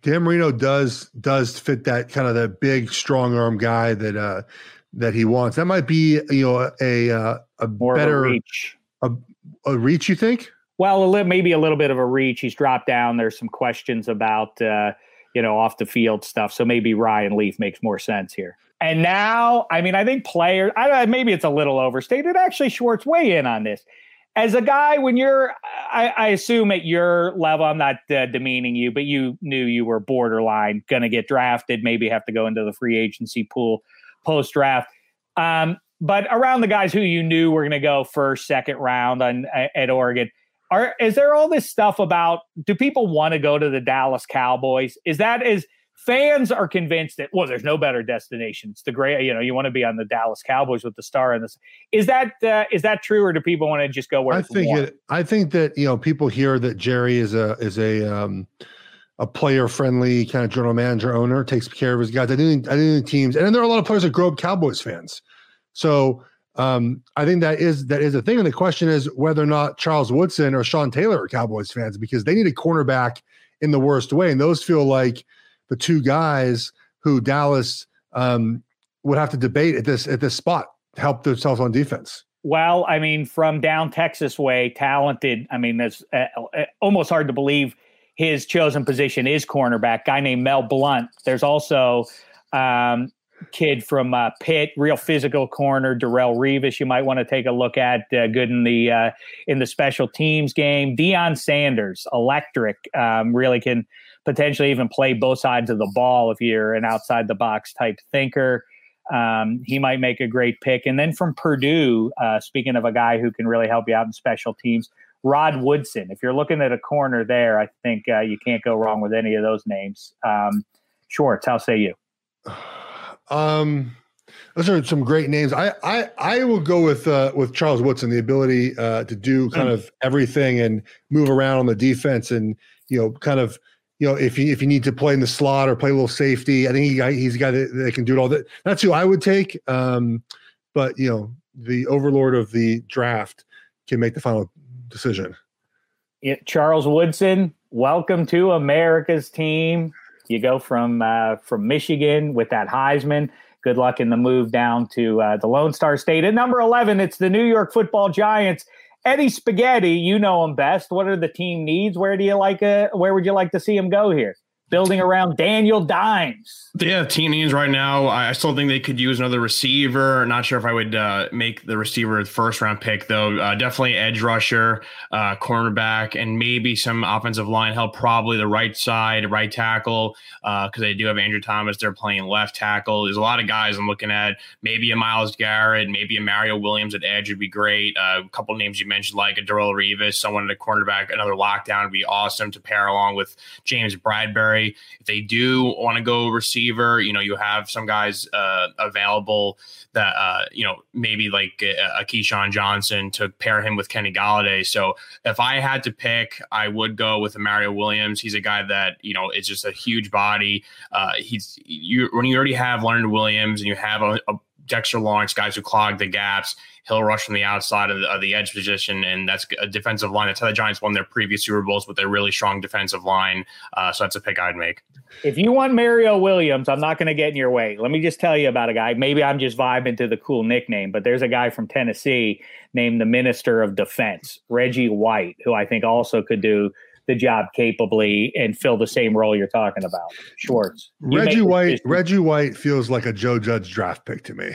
Dan Marino does does fit that kind of that big strong arm guy that uh, that he wants. That might be you know a a, a better a reach. A, a reach, you think? Well, a li- maybe a little bit of a reach. He's dropped down. There's some questions about uh, you know off the field stuff. So maybe Ryan Leaf makes more sense here. And now, I mean, I think players. I, maybe it's a little overstated. Actually, Schwartz, weigh in on this. As a guy, when you're, I, I assume at your level, I'm not uh, demeaning you, but you knew you were borderline going to get drafted, maybe have to go into the free agency pool post-draft. Um, but around the guys who you knew were going to go first, second round on at Oregon, are is there all this stuff about, do people want to go to the Dallas Cowboys? Is that is fans are convinced that, well, there's no better destination. It's the great, you know, you want to be on the Dallas Cowboys with the star in this. Is that, uh, is that true? Or do people want to just go where I it's think warm? It, I think that, you know, people hear that Jerry is a, is a, um, a player friendly kind of general manager owner, takes care of his guys. I do I do teams. And then there are a lot of players that grow up Cowboys fans. So um, I think that is, that is a thing. And the question is whether or not Charles Woodson or Sean Taylor are Cowboys fans, because they need a cornerback in the worst way. And those feel like the two guys who Dallas um, would have to debate at this at this spot to help themselves on defense. Well, I mean, from down Texas way, talented. I mean, that's uh, almost hard to believe his chosen position is cornerback. Guy named Mel Blount. There's also um, kid from uh, Pitt, real physical corner, Darrelle Revis. You might want to take a look at uh, good in the uh, in the special teams game. Deion Sanders, electric, um, really can potentially even play both sides of the ball if you're an outside-the-box type thinker. Um, he might make a great pick. And then from Purdue, uh, speaking of a guy who can really help you out in special teams, Rod Woodson. If you're looking at a corner there, I think uh, you can't go wrong with any of those names. Um, Schwartz, how say you? Um, those are some great names. I I, I will go with uh, with Charles Woodson, the ability uh, to do kind mm. of everything and move around on the defense and, you know, kind of, You know, if you if you need to play in the slot or play a little safety, I think he, he's a guy that, that can do it all. That that's who I would take. Um, but you know, the overlord of the draft can make the final decision. Yeah, Charles Woodson, welcome to America's team. You go from uh, from Michigan with that Heisman. Good luck in the move down to uh, the Lone Star State at number eleven. It's the New York Football Giants. Eddie Spaghetti, you know him best. What are the team needs? Where do you like? A, where would you like to see him go here? Building around Daniel Dimes. Yeah, team needs right now. I still think they could use another receiver. Not sure if I would uh, make the receiver the first round pick, though. Uh, definitely edge rusher, uh, cornerback, and maybe some offensive line help. Probably the right side, right tackle, because uh, they do have Andrew Thomas. They're playing left tackle. There's a lot of guys I'm looking at. Maybe a Myles Garrett, maybe a Mario Williams at edge would be great. Uh, a couple names you mentioned, like a Darrelle Revis, someone at a cornerback, another lockdown would be awesome to pair along with James Bradbury. If they do want to go receiver, you know, you have some guys uh, available that, uh, you know, maybe like a, a Keyshawn Johnson to pair him with Kenny Golladay. So if I had to pick, I would go with a Mario Williams. He's a guy that, you know, it's just a huge body. Uh, he's you when you already have Leonard Williams and you have a, a Dexter Lawrence, guys who clog the gaps. He'll rush from the outside of the, of the edge position, and that's a defensive line. That's how the Giants won their previous Super Bowls with a really strong defensive line. Uh, so that's a pick I'd make. If you want Mario Williams, I'm not going to get in your way. Let me just tell you about a guy. Maybe I'm just vibing to the cool nickname, but there's a guy from Tennessee named the Minister of Defense, Reggie White, who I think also could do the job capably and fill the same role you're talking about. Schwartz. Reggie White, Reggie White feels like a Joe Judge draft pick to me.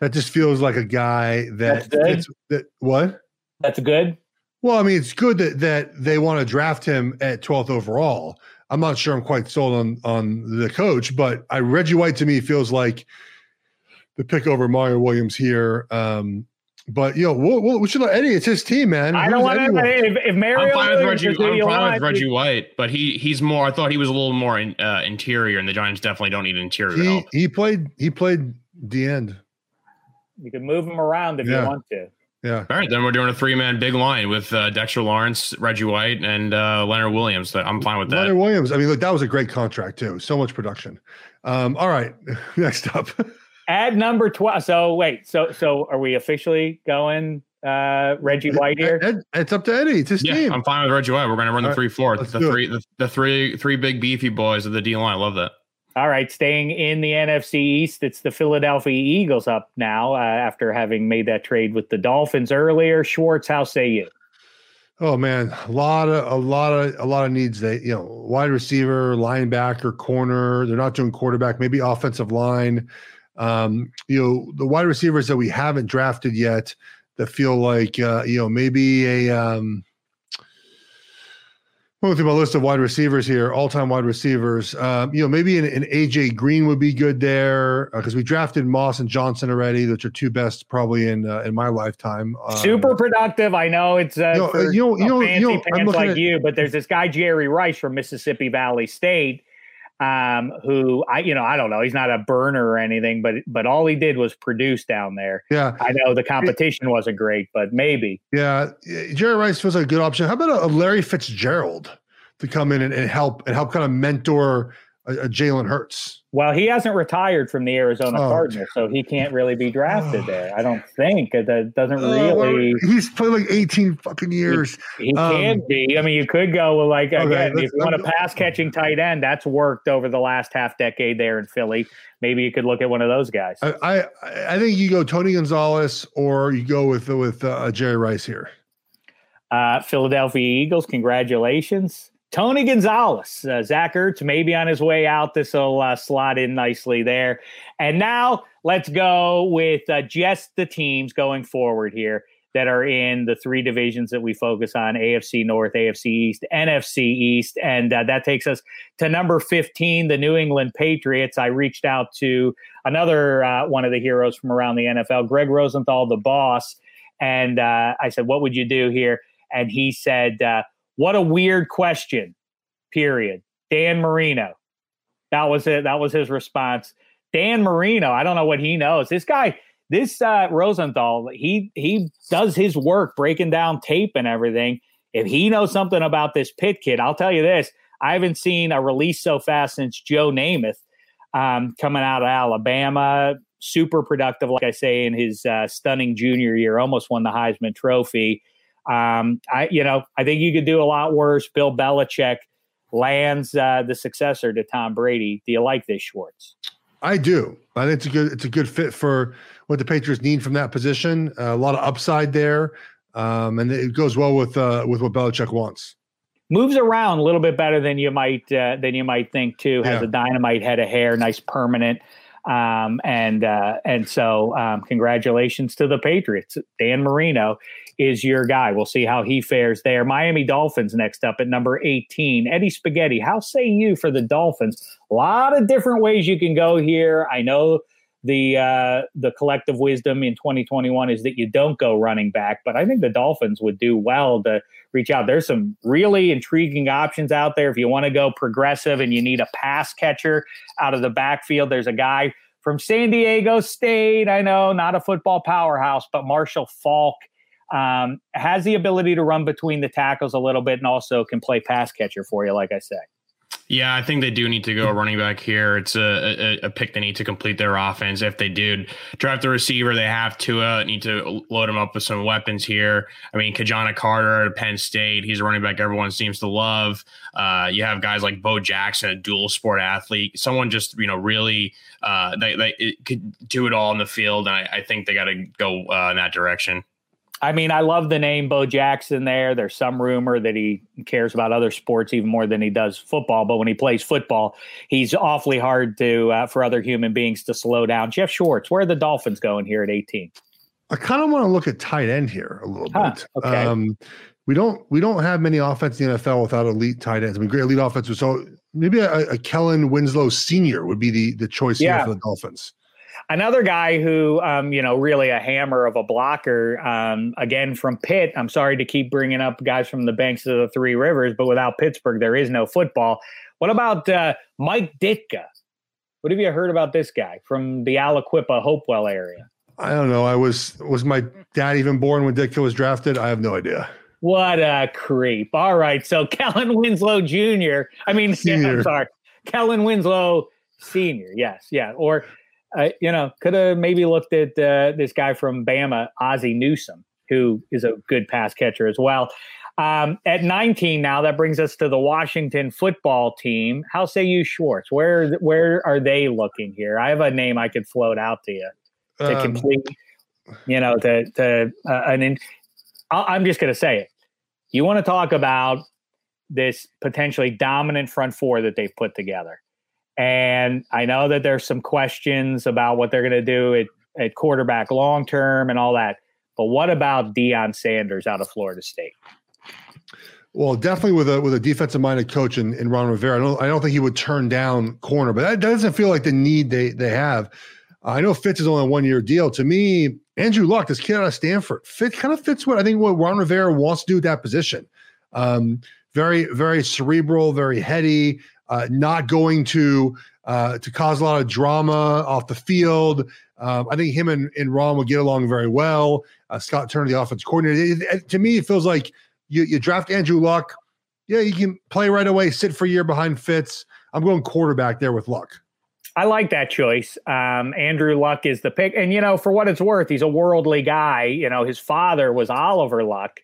That just feels like a guy that, That's good. that what? That's good. Well, I mean, it's good that, that they want to draft him at twelfth overall. I'm not sure I'm quite sold on, on the coach, but I Reggie White to me feels like the pick over Mario Williams here. Um, But you know, we'll, we'll, we should let Eddie. It's his team, man. I Who's don't want anyone? to. If, if Mario, I'm fine with Reggie. I'm fine line, with Reggie White, but he he's more. I thought he was a little more in, uh, interior, and the Giants definitely don't need interior. He help. he played he played the end. You can move him around if yeah. you want to. Yeah. All right, then we're doing a three-man big line with uh, Dexter Lawrence, Reggie White, and uh, Leonard Williams. I'm fine with that. Leonard Williams. I mean, look, that was a great contract too. So much production. Um, all right, next up. At number twelve, so wait, so so are we officially going uh, Reggie White here? Ed, Ed, it's up to Eddie. It's his yeah, team. I'm fine with Reggie White. We're going to run the three floor. The three, the, the three, three big beefy boys of the D line. I love that. All right, staying in the N F C East, it's the Philadelphia Eagles up now uh, after having made that trade with the Dolphins earlier. Schwartz, how say you? Oh man, a lot of a lot of a lot of needs. They, you know, wide receiver, linebacker, corner. They're not doing quarterback. Maybe offensive line. Um, you know, the wide receivers that we haven't drafted yet that feel like uh, you know maybe a. Um, Going through my list of wide receivers here, all-time wide receivers. Um, you know, maybe an, an A J Green would be good there because uh, we drafted Moss and Johnson already, which are two best probably in uh, in my lifetime. Um, Super productive. I know it's uh, you know, you know, you know, fancy you know, pants like at, you, but there's this guy Jerry Rice from Mississippi Valley State, um, who I you know I don't know he's not a burner or anything, but but all he did was produce down there. Yeah, I know the competition it, wasn't great, but maybe. Yeah, Jerry Rice feels like a good option. How about a, a Larry Fitzgerald to come in and, and help and help kind of mentor a, a Jalen Hurts? Well, he hasn't retired from the Arizona oh, Cardinals, so he can't really be drafted oh, there. I don't think that doesn't uh, really. He's played like eighteen fucking years. He, he um, can be. I mean, you could go with like okay, again if you want a pass catching tight end. That's worked over the last half decade there in Philly. Maybe you could look at one of those guys. I I, I think you go Tony Gonzalez or you go with with uh, Jerry Rice here. Uh, Philadelphia Eagles, congratulations. Tony Gonzalez, uh, Zach Ertz, maybe on his way out. This will uh, slot in nicely there. And now let's go with uh, just the teams going forward here that are in the three divisions that we focus on, A F C North, A F C East, N F C East. And uh, that takes us to number fifteen, the New England Patriots. I reached out to another uh, one of the heroes from around the N F L, Greg Rosenthal, the boss. And uh, I said, what would you do here? And he said, uh, what a weird question, period. Dan Marino. That was it. That was his response. Dan Marino, I don't know what he knows. This guy, this uh, Rosenthal, he he does his work breaking down tape and everything. If he knows something about this Pitt kid, I'll tell you this. I haven't seen a release so fast since Joe Namath um, coming out of Alabama. Super productive, like I say, in his uh, stunning junior year. Almost won the Heisman Trophy. Um, I, you know, I think you could do a lot worse. Bill Belichick lands uh, the successor to Tom Brady. Do you like this, Schwartz? I do. I think it's a good, it's a good fit for what the Patriots need from that position. Uh, a lot of upside there, um, and it goes well with uh, with what Belichick wants. Moves around a little bit better than you might uh, than you might think too. Has yeah. a dynamite head of hair, nice permanent, um, and uh, and so um, congratulations to the Patriots. Dan Marino is your guy. We'll see how he fares there. Miami Dolphins next up at number eighteen. Eddie Spaghetti, how say you for the Dolphins? A lot of different ways you can go here. I know the uh, the collective wisdom in twenty twenty-one is that you don't go running back, but I think the Dolphins would do well to reach out. There's some really intriguing options out there. If you want to go progressive and you need a pass catcher out of the backfield, there's a guy from San Diego State. I know, not a football powerhouse, but Marshall Faulk. Um, has the ability to run between the tackles a little bit and also can play pass catcher for you, like I said. Yeah, I think they do need to go running back here. It's a, a, a pick they need to complete their offense. If they do draft the receiver, they have to uh, need to load him up with some weapons here. I mean, Kajana Carter at Penn State, he's a running back everyone seems to love. Uh, you have guys like Bo Jackson, a dual sport athlete, someone just, you know, really uh, they, they could do it all in the field. And I, I think they got to go uh, in that direction. I mean, I love the name Bo Jackson there. There's some rumor that he cares about other sports even more than he does football. But when he plays football, he's awfully hard to uh, for other human beings to slow down. Jeff Schwartz, where are the Dolphins going here at eighteen? I kind of want to look at tight end here a little huh, bit. Okay. Um, we don't we don't have many offense in the N F L without elite tight ends. I mean, great elite offense. So maybe a, a Kellen Winslow Senior would be the, the choice yeah. here for the Dolphins. Another guy who, um, you know, really a hammer of a blocker, um, again, from Pitt. I'm sorry to keep bringing up guys from the banks of the Three Rivers, but without Pittsburgh, there is no football. What about uh, Mike Ditka? What have you heard about this guy from the Aliquippa Hopewell area? I don't know. I was was my dad even born when Ditka was drafted? I have no idea. What a creep. All right. So Kellen Winslow Junior I mean, yeah, I'm sorry. Kellen Winslow Senior Yes. Yeah. Or. Uh, you know, could have maybe looked at uh, this guy from Bama, Ozzie Newsome, who is a good pass catcher as well. Um, at nineteen now, that brings us to the Washington football team. How say you, Schwartz? Where where are they looking here? I have a name I could float out to you to um, complete, you know, to, to uh, an in- I'm just going to say it. You want to talk about this potentially dominant front four that they've put together. And I know that there's some questions about what they're going to do at, at quarterback long-term and all that. But what about Deion Sanders out of Florida State? Well, definitely with a with a defensive-minded coach in, in Ron Rivera, I don't I don't think he would turn down corner, but that doesn't feel like the need they they have. Uh, I know Fitz is only a one-year deal. To me, Andrew Luck, this kid out of Stanford, fit kind of fits what I think what Ron Rivera wants to do with that position. Um, very very cerebral, very heady, uh, not going to uh, to cause a lot of drama off the field. Um, I think him and, and Ron will get along very well. Uh, Scott Turner, the offensive coordinator, it, it, to me, it feels like. You, you draft Andrew Luck. Yeah, you can play right away, sit for a year behind Fitz. I'm going quarterback there with Luck. I like that choice. Um, Andrew Luck is the pick. And, you know, for what it's worth, he's a worldly guy. You know, his father was Oliver Luck,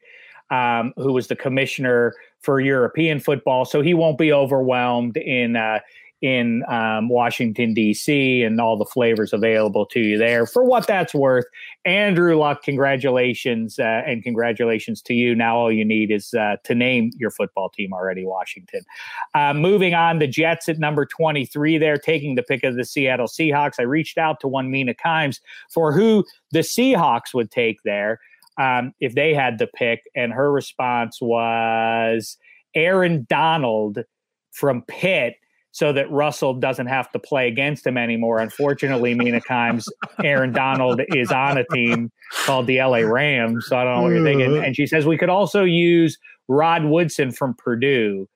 um, who was the commissioner for European football. So he won't be overwhelmed in uh, in um, Washington, D C, and all the flavors available to you there. For what that's worth, Andrew Luck, congratulations, uh, and congratulations to you. Now all you need is uh, to name your football team already, Washington. Uh, moving on, the Jets at number twenty-three there, taking the pick of the Seattle Seahawks. I reached out to one Mina Kimes for who the Seahawks would take there um, if they had the pick, and her response was Aaron Donald from Pitt, so that Russell doesn't have to play against him anymore. Unfortunately, Mina Kimes, Aaron Donald is on a team called the L A Rams, so I don't know what you're thinking. And she says, we could also use Rod Woodson from Purdue.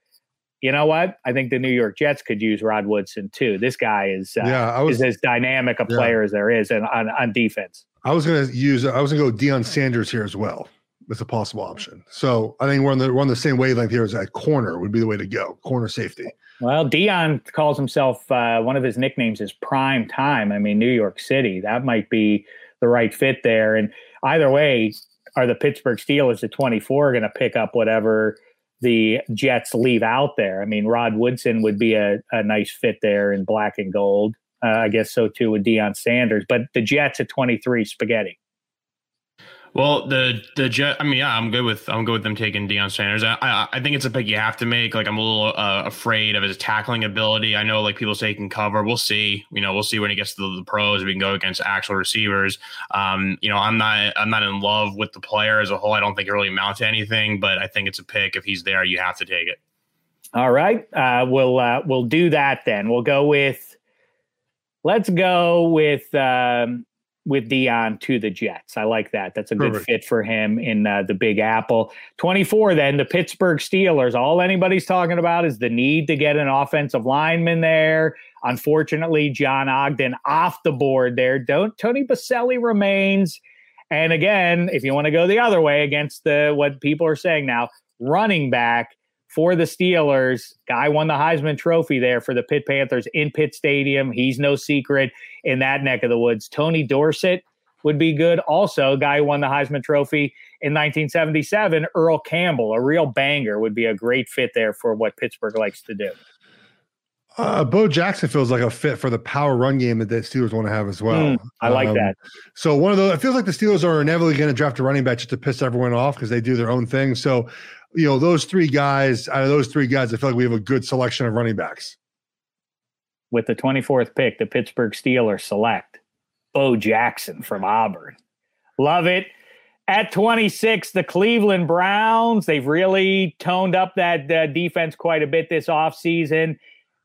You know what? I think the New York Jets could use Rod Woodson too. This guy is, uh, yeah, I was, is as dynamic a player yeah. as there is and on, on defense. I was going to use, I was going to go Deion Sanders here as well. That's a possible option. So I think we're on the, we're on the same wavelength here as that corner would be the way to go. Corner safety. Well, Deion calls himself, uh, one of his nicknames is Prime Time. I mean, New York City, that might be the right fit there. And either way, are the Pittsburgh Steelers at twenty-four going to pick up whatever the Jets leave out there? I mean, Rod Woodson would be a, a nice fit there in black and gold. Uh, I guess so too with Deion Sanders, but the Jets at twenty-three, spaghetti. Well, the the Jet, I mean, yeah, I'm good with I'm good with them taking Deion Sanders. I, I I think it's a pick you have to make. Like, I'm a little uh, afraid of his tackling ability. I know, like, people say he can cover. We'll see. You know, we'll see when he gets to the, the pros. If we can go against actual receivers. Um, you know, I'm not I'm not in love with the player as a whole. I don't think it really amounts to anything. But I think it's a pick. If he's there, you have to take it. All right, uh, we'll uh, we'll do that then. We'll go with. Let's go with. Um, with Deion to the Jets. I like that. That's a good Perfect. fit for him in uh, the Big Apple. twenty-four, then, the Pittsburgh Steelers. All anybody's talking about is the need to get an offensive lineman there. Unfortunately, John Ogden off the board there. Don't Tony Boselli remains. And again, if you want to go the other way against the what people are saying now, running back for the Steelers, guy won the Heisman Trophy there for the Pitt Panthers in Pitt Stadium. He's no secret in that neck of the woods. Tony Dorsett would be good. Also, guy who won the Heisman Trophy in nineteen seventy-seven, Earl Campbell, a real banger, would be a great fit there for what Pittsburgh likes to do. Uh, Bo Jackson feels like a fit for the power run game that the Steelers want to have as well. Mm, I like um, that. So one of those, it feels like the Steelers are inevitably going to draft a running back just to piss everyone off because they do their own thing. So, you know, those three guys, out of those three guys, I feel like we have a good selection of running backs. With the twenty-fourth pick, the Pittsburgh Steelers select Bo Jackson from Auburn. Love it. At twenty-six, the Cleveland Browns. They've really toned up that uh, defense quite a bit this offseason.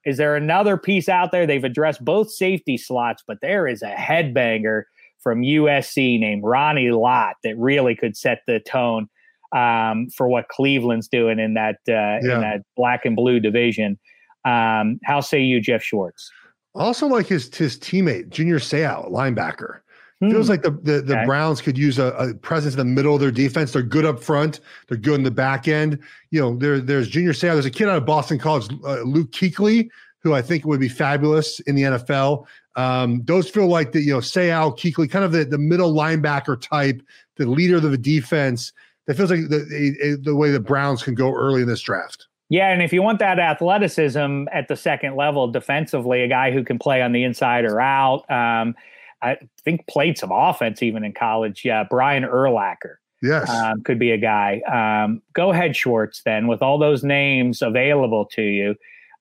Is there another piece out there? They've addressed both safety slots, but there is a headbanger from U S C named Ronnie Lott that really could set the tone um, for what Cleveland's doing in that uh, yeah. in that black and blue division. Um, how say you, Jeff Schwartz? Also, like his his teammate Junior Seau, linebacker. Hmm. Feels like the the, the okay. Browns could use a, a presence in the middle of their defense. They're good up front. They're good in the back end. You know, there, there's Junior Seau. There's a kid out of Boston College, uh, Luke Kuechly, who I think would be fabulous in the N F L. Um, those feel like the, you know, Seau, Kuechly, kind of the, the middle linebacker type, the leader of the defense. That feels like the, the way the Browns can go early in this draft. Yeah, and if you want that athleticism at the second level defensively, a guy who can play on the inside or out, um, I think played some offense even in college. Yeah, Brian Urlacher. Yes. Um, could be a guy. Um, go ahead, Schwartz, then, with all those names available to you.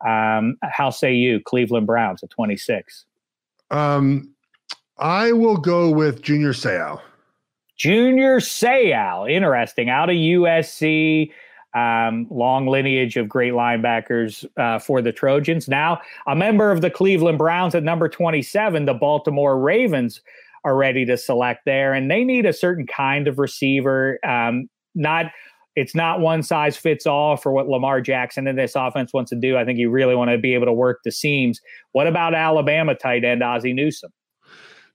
Um, how say you, Cleveland Browns at twenty-six? Um, I will go with Junior Seau. Junior Seau, interesting, out of U S C, um, long lineage of great linebackers uh, for the Trojans. Now, a member of the Cleveland Browns at number twenty-seven, the Baltimore Ravens are ready to select there, and they need a certain kind of receiver. Um, not, it's not one size fits all for what Lamar Jackson in this offense wants to do. I think you really want to be able to work the seams. What about Alabama tight end Ozzie Newsome?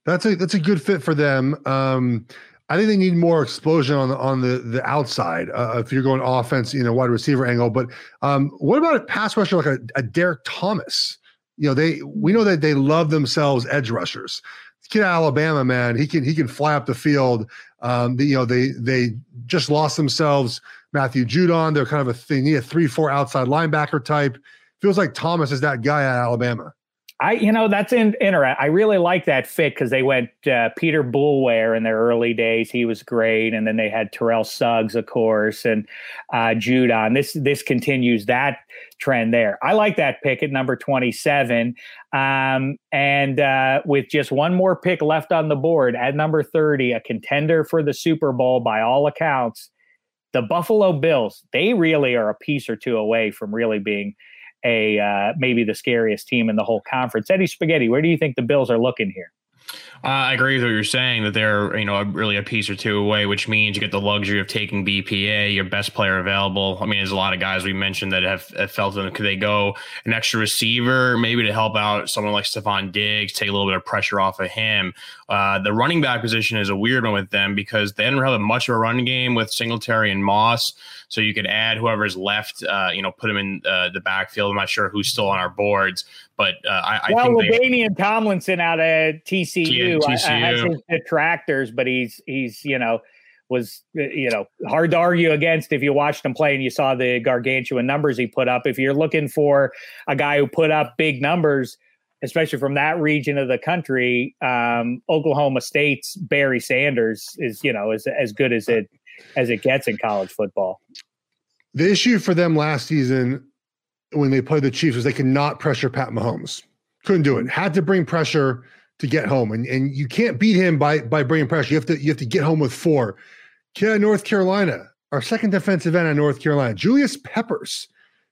That's a that's a good fit for them. Um, I think they need more explosion on the on the the outside uh, if you're going offense, you know, wide receiver angle. But um, what about a pass rusher like a, a Derek Thomas? You know, they we know that they love themselves edge rushers. This kid out of Alabama, man, he can he can fly up the field. Um, the, you know, they they just lost themselves Matthew Judon. They're kind of a they need a three four outside linebacker type. Feels like Thomas is that guy at Alabama. I, you know, that's in, interesting. I really like that fit because they went uh, Peter Boulware in their early days. He was great. And then they had Terrell Suggs, of course, and uh, Judon. This this continues that trend there. I like that pick at number twenty-seven. Um, and uh, with just one more pick left on the board at number thirty, a contender for the Super Bowl by all accounts, the Buffalo Bills. They really are a piece or two away from really being a uh, maybe the scariest team in the whole conference. Eddie Spaghetti, where do you think the Bills are looking here? Uh, I agree with what you're saying, that they're, you know, really a piece or two away, which means you get the luxury of taking B P A, your best player available. I mean, there's a lot of guys we mentioned that have, have felt them. Could they go an extra receiver, maybe to help out someone like Stephon Diggs, take a little bit of pressure off of him? Uh, the running back position is a weird one with them because they didn't have much of a run game with Singletary and Moss. So you could add whoever's left, uh, you know, put them in uh, the backfield. I'm not sure who's still on our boards, but uh, I, I well, think LaDainian Tomlinson out of T C U, T C U. I, I has his detractors, but he's he's you know was you know hard to argue against if you watched him play and you saw the gargantuan numbers he put up. If you're looking for a guy who put up big numbers, especially from that region of the country, um, Oklahoma State's Barry Sanders is you know is as good as it as it gets in college football. The issue for them last season when they played the Chiefs was they could not pressure Pat Mahomes. Couldn't do it. Had to bring pressure to get home. And and you can't beat him by by bringing pressure. You have to you have to get home with four. Kid, North Carolina, our second defensive end in North Carolina, Julius Peppers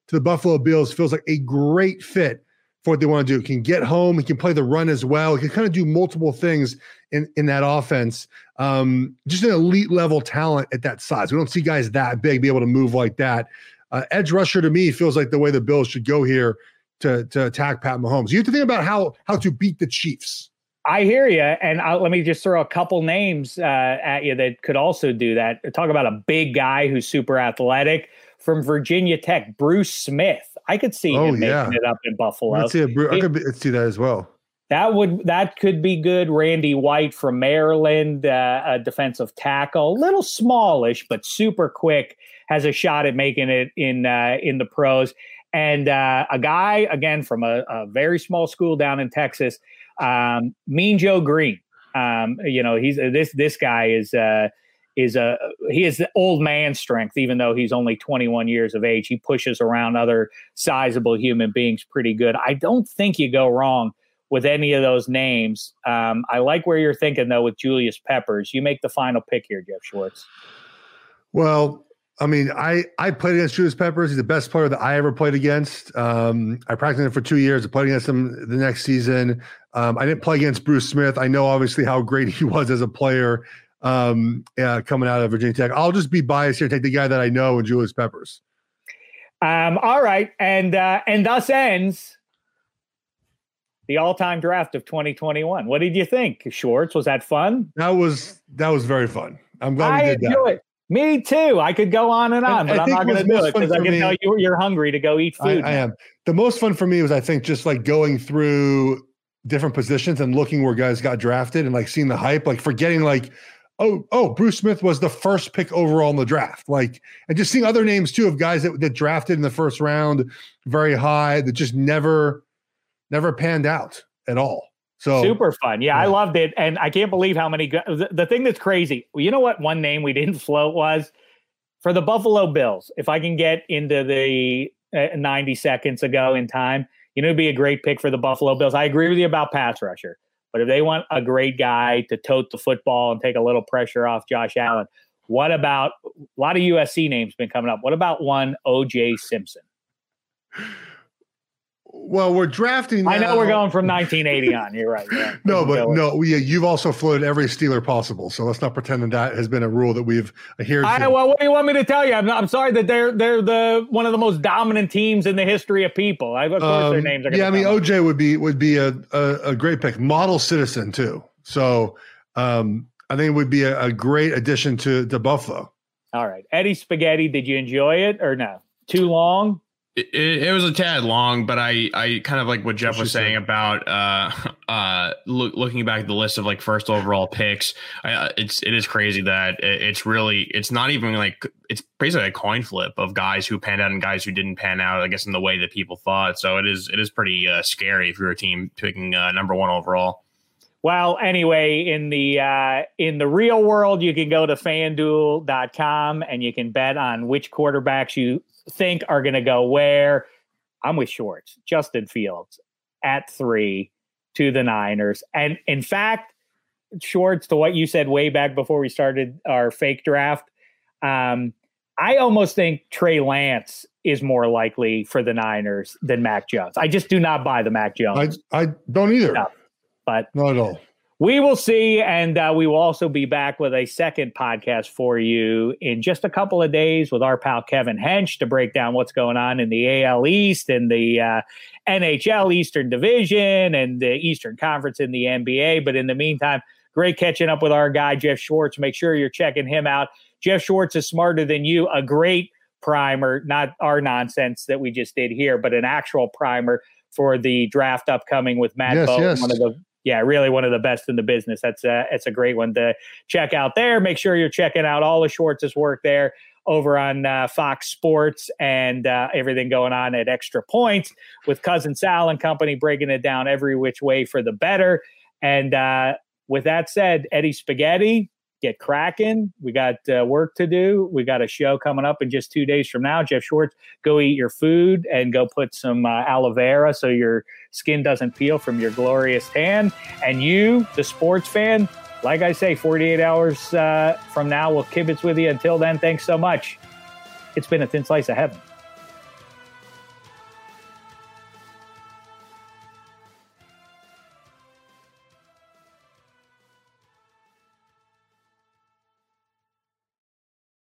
to the Buffalo Bills feels like a great fit for what they want to do. He can get home. He can play the run as well. He can kind of do multiple things in, in that offense. Um, just an elite level talent at that size. We don't see guys that big be able to move like that. Uh, edge rusher to me feels like the way the Bills should go here to to attack Pat Mahomes. You have to think about how how to beat the Chiefs. I hear you, and I'll, let me just throw a couple names uh, at you that could also do that. Talk about a big guy who's super athletic from Virginia Tech, Bruce Smith. I could see oh, him yeah. making it up in Buffalo. I'd see a Bru- it, I could be, I'd see that as well. That would that could be good. Randy White from Maryland, uh, a defensive tackle, a little smallish but super quick. Has a shot at making it in uh, in the pros, and uh, a guy again from a, a very small school down in Texas, um, Mean Joe Green. Um, you know, he's this this guy is uh, is a he is the old man strength, even though he's only twenty-one years of age. He pushes around other sizable human beings pretty good. I don't think you go wrong with any of those names. Um, I like where you're thinking though with Julius Peppers. You make the final pick here, Jeff Schwartz. Well. I mean, I, I played against Julius Peppers. He's the best player that I ever played against. Um, I practiced him for two years. I played against him the next season. Um, I didn't play against Bruce Smith. I know, obviously, how great he was as a player um, uh, coming out of Virginia Tech. I'll just be biased here and take the guy that I know and Julius Peppers. Um, all right. And, uh, and thus ends the all-time draft of twenty twenty-one. What did you think, Schwartz? Was that fun? That was that was very fun. I'm glad I we did that. Enjoy it. Me too. I could go on and on, but I I'm not going to do it because I can me, tell you you're hungry to go eat food. I, I am. The most fun for me was, I think, just like going through different positions and looking where guys got drafted and like seeing the hype, like forgetting like, oh, oh, Bruce Smith was the first pick overall in the draft. Like, and just seeing other names too of guys that, that drafted in the first round very high that just never, never panned out at all. So super fun. Yeah, yeah. I loved it. And I can't believe how many, the, the thing that's crazy, you know what one name we didn't float was? For the Buffalo Bills, if I can get into the uh, ninety seconds ago in time, you know, it'd be a great pick for the Buffalo Bills. I agree with you about pass rusher, but if they want a great guy to tote the football and take a little pressure off Josh Allen, what about a lot of U S C names been coming up? What about one O J Simpson? Well, we're drafting now. I know we're going from nineteen eighty on. You're right. Yeah. No, but no, we, you've also floated every Steeler possible. So let's not pretend that that has been a rule that we've adhered I, to. Well, what do you want me to tell you? I'm, not, I'm sorry that they're they're the one of the most dominant teams in the history of people. I, of course, um, their names are going to Yeah, I mean, O J up. would be would be a, a, a great pick. Model citizen, too. So um, I think it would be a, a great addition to, to Buffalo. All right. Eddie Spaghetti, did you enjoy it or no? Too long? It, it was a tad long, but I, I kind of like what Jeff was saying about uh, uh, look, looking back at the list of like first overall picks. I, it's it is crazy that it, it's really it's not even like it's basically a coin flip of guys who panned out and guys who didn't pan out, I guess, in the way that people thought. So it is it is pretty uh, scary if you're a team picking uh, number one overall. Well, anyway, in the uh, in the real world, you can go to FanDuel dot com and you can bet on which quarterbacks you think are going to go where. I'm with Schwartz. Justin Fields at three to the Niners. And in fact, Schwartz, to what you said way back before we started our fake draft, um, I almost think Trey Lance is more likely for the Niners than Mac Jones. I just do not buy the Mac Jones. I, I don't either. No. But not at all. We will see, and uh, we will also be back with a second podcast for you in just a couple of days with our pal Kevin Hench to break down what's going on in the A L East and the uh, N H L Eastern Division and the Eastern Conference in the N B A. But in the meantime, great catching up with our guy, Jeff Schwartz. Make sure you're checking him out. Jeff Schwartz is smarter than you, a great primer, not our nonsense that we just did here, but an actual primer for the draft upcoming with Matt yes, Bowen, yes. one of the Yeah, really one of the best in the business. That's a, that's a great one to check out there. Make sure you're checking out all of Schwartz's work there over on uh, Fox Sports and uh, everything going on at Extra Points with Cousin Sal and company, breaking it down every which way for the better. And uh, with that said, Eddie Spaghetti, get cracking. We got uh, work to do. We got a show coming up in just two days from now. Jeff Schwartz, go eat your food and go put some uh, aloe vera so you're skin doesn't peel from your glorious tan. And you, the sports fan, like I say, forty-eight hours uh, from now, we'll kibitz with you. Until then, thanks so much. It's been a thin slice of heaven.